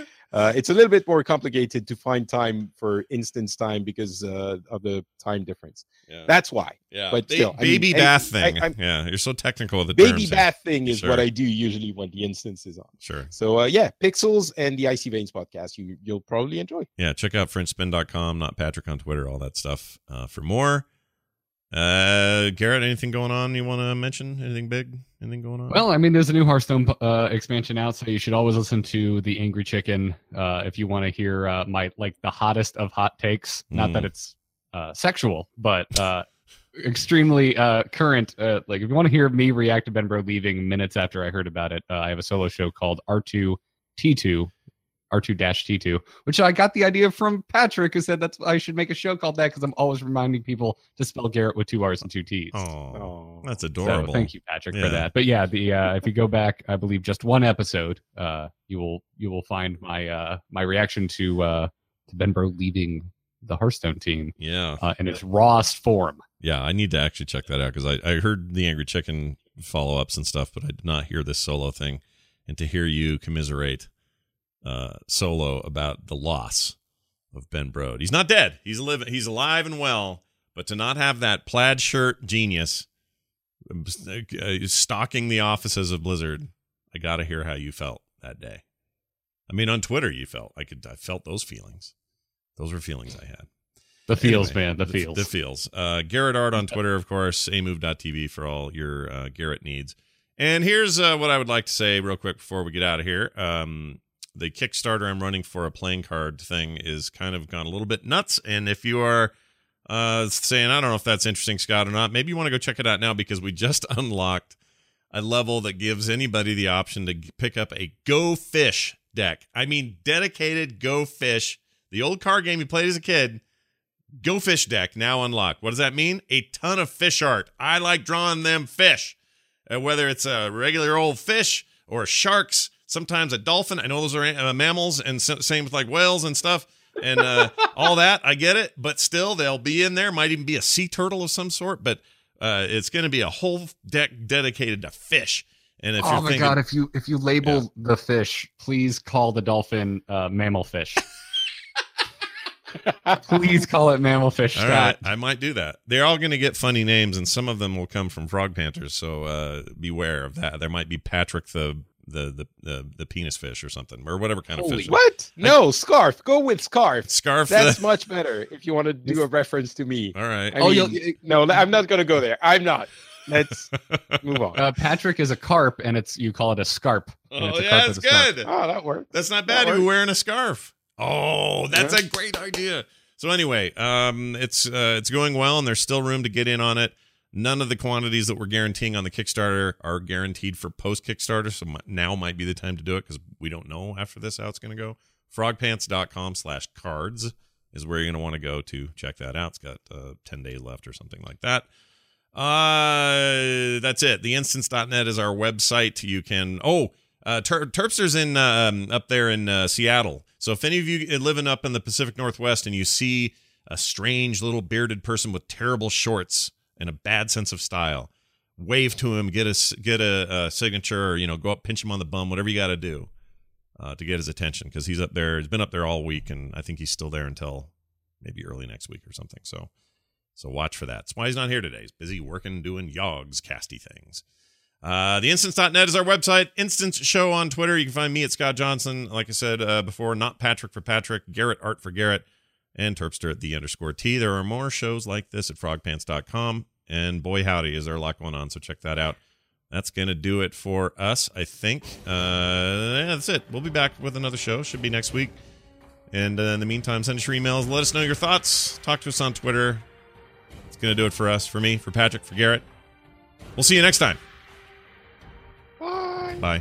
It's a little bit more complicated to find time for Instance time because of the time difference. Yeah. That's why. Yeah, but still, baby bath thing. You're so technical with the baby bath thing is what I do usually when The Instance is on. Sure. So yeah, Pixels and the Icy Veins podcast. You'll probably enjoy. Yeah, check out FrenchSpin.com, Not Patrick on Twitter, all that stuff for more. Garrett, anything going on you want to mention? Anything big? Anything going on? Well, I mean, there's a new Hearthstone expansion out, so you should always listen to The Angry Chicken if you want to hear the hottest of hot takes. Not that it's sexual, but extremely current. If you want to hear me react to Ben Brode leaving minutes after I heard about it, I have a solo show called R2T2. R2-T2, which I got the idea from Patrick, who said I should make a show called that because I'm always reminding people to spell Garrett with 2 R's and 2 T's. Oh, that's adorable. So thank you, Patrick, for that. But yeah, if you go back, I believe just one episode, you will find my reaction to Ben Brode leaving the Hearthstone team. Yeah, in its rawest form. Yeah, I need to actually check that out because I heard the Angry Chicken follow ups and stuff, but I did not hear this solo thing. And to hear you commiserate solo about the loss of Ben Brode. He's not dead. He's living. He's alive and well. But to not have that plaid shirt genius stalking the offices of Blizzard, I gotta hear how you felt that day. I mean, on Twitter, you felt. I felt those feelings. Those were feelings I had. The feels, anyway, man. The feels. Garrett Art on Twitter, of course. Amove.tv for all your Garrett needs. And here's what I would like to say real quick before we get out of here. The Kickstarter I'm running for a playing card thing is kind of gone a little bit nuts. And if you are saying, I don't know if that's interesting, Scott, or not, maybe you want to go check it out now, because we just unlocked a level that gives anybody the option to pick up a Go Fish deck. I mean, dedicated Go Fish, the old card game you played as a kid, Go Fish deck now unlocked. What does that mean? A ton of fish art. I like drawing them fish, whether it's a regular old fish or sharks. Sometimes a dolphin. I know those are mammals, and same with like whales and stuff and all that. I get it. But still, they'll be in there. Might even be a sea turtle of some sort. But it's going to be a whole deck dedicated to fish. And if God, if you label the fish, please call the dolphin mammal fish. Please call it mammal fish. All right, I might do that. They're all going to get funny names, and some of them will come from Frog Panters. So beware of that. There might be Patrick the penis fish or something, or whatever kind of fish. What? No, Scarf. Go with Scarf. Scarf. That's much better if you want to do a reference to me. All right. No, I'm not going to go there. I'm not. Let's move on. Patrick is a carp, and you call it a scarp. Oh, it's that's good. Scarf. Oh, that works. That's not bad. You're wearing a scarf. Oh, that's a great idea. So anyway, it's going well, and there's still room to get in on it. None of the quantities that we're guaranteeing on the Kickstarter are guaranteed for post-Kickstarter, so now might be the time to do it because we don't know after this how it's going to go. Frogpants.com/cards is where you're going to want to go to check that out. It's got 10 days left or something like that. That's it. Theinstance.net is our website. You can... Terpster's in up there in Seattle. So if any of you living up in the Pacific Northwest and you see a strange little bearded person with terrible shorts and a bad sense of style, wave to him, get a signature, or go up, pinch him on the bum, whatever you got to do. to get his attention, because he's up there. He's been up there all week, and I think he's still there until maybe early next week or something. So watch for that. That's why he's not here today. He's busy working, doing yogs, casty things. Theinstance.net is our website. Instance Show on Twitter. You can find me at Scott Johnson. Like I said before, not Patrick for Patrick, Garrett Art for Garrett, and Terpster at the_T. There are more shows like this at frogpants.com. And boy, howdy, is there a lot going on, so check that out. That's going to do it for us, I think. That's it. We'll be back with another show. Should be next week. And in the meantime, send us your emails. Let us know your thoughts. Talk to us on Twitter. That's going to do it for us, for me, for Patrick, for Garrett. We'll see you next time. Bye.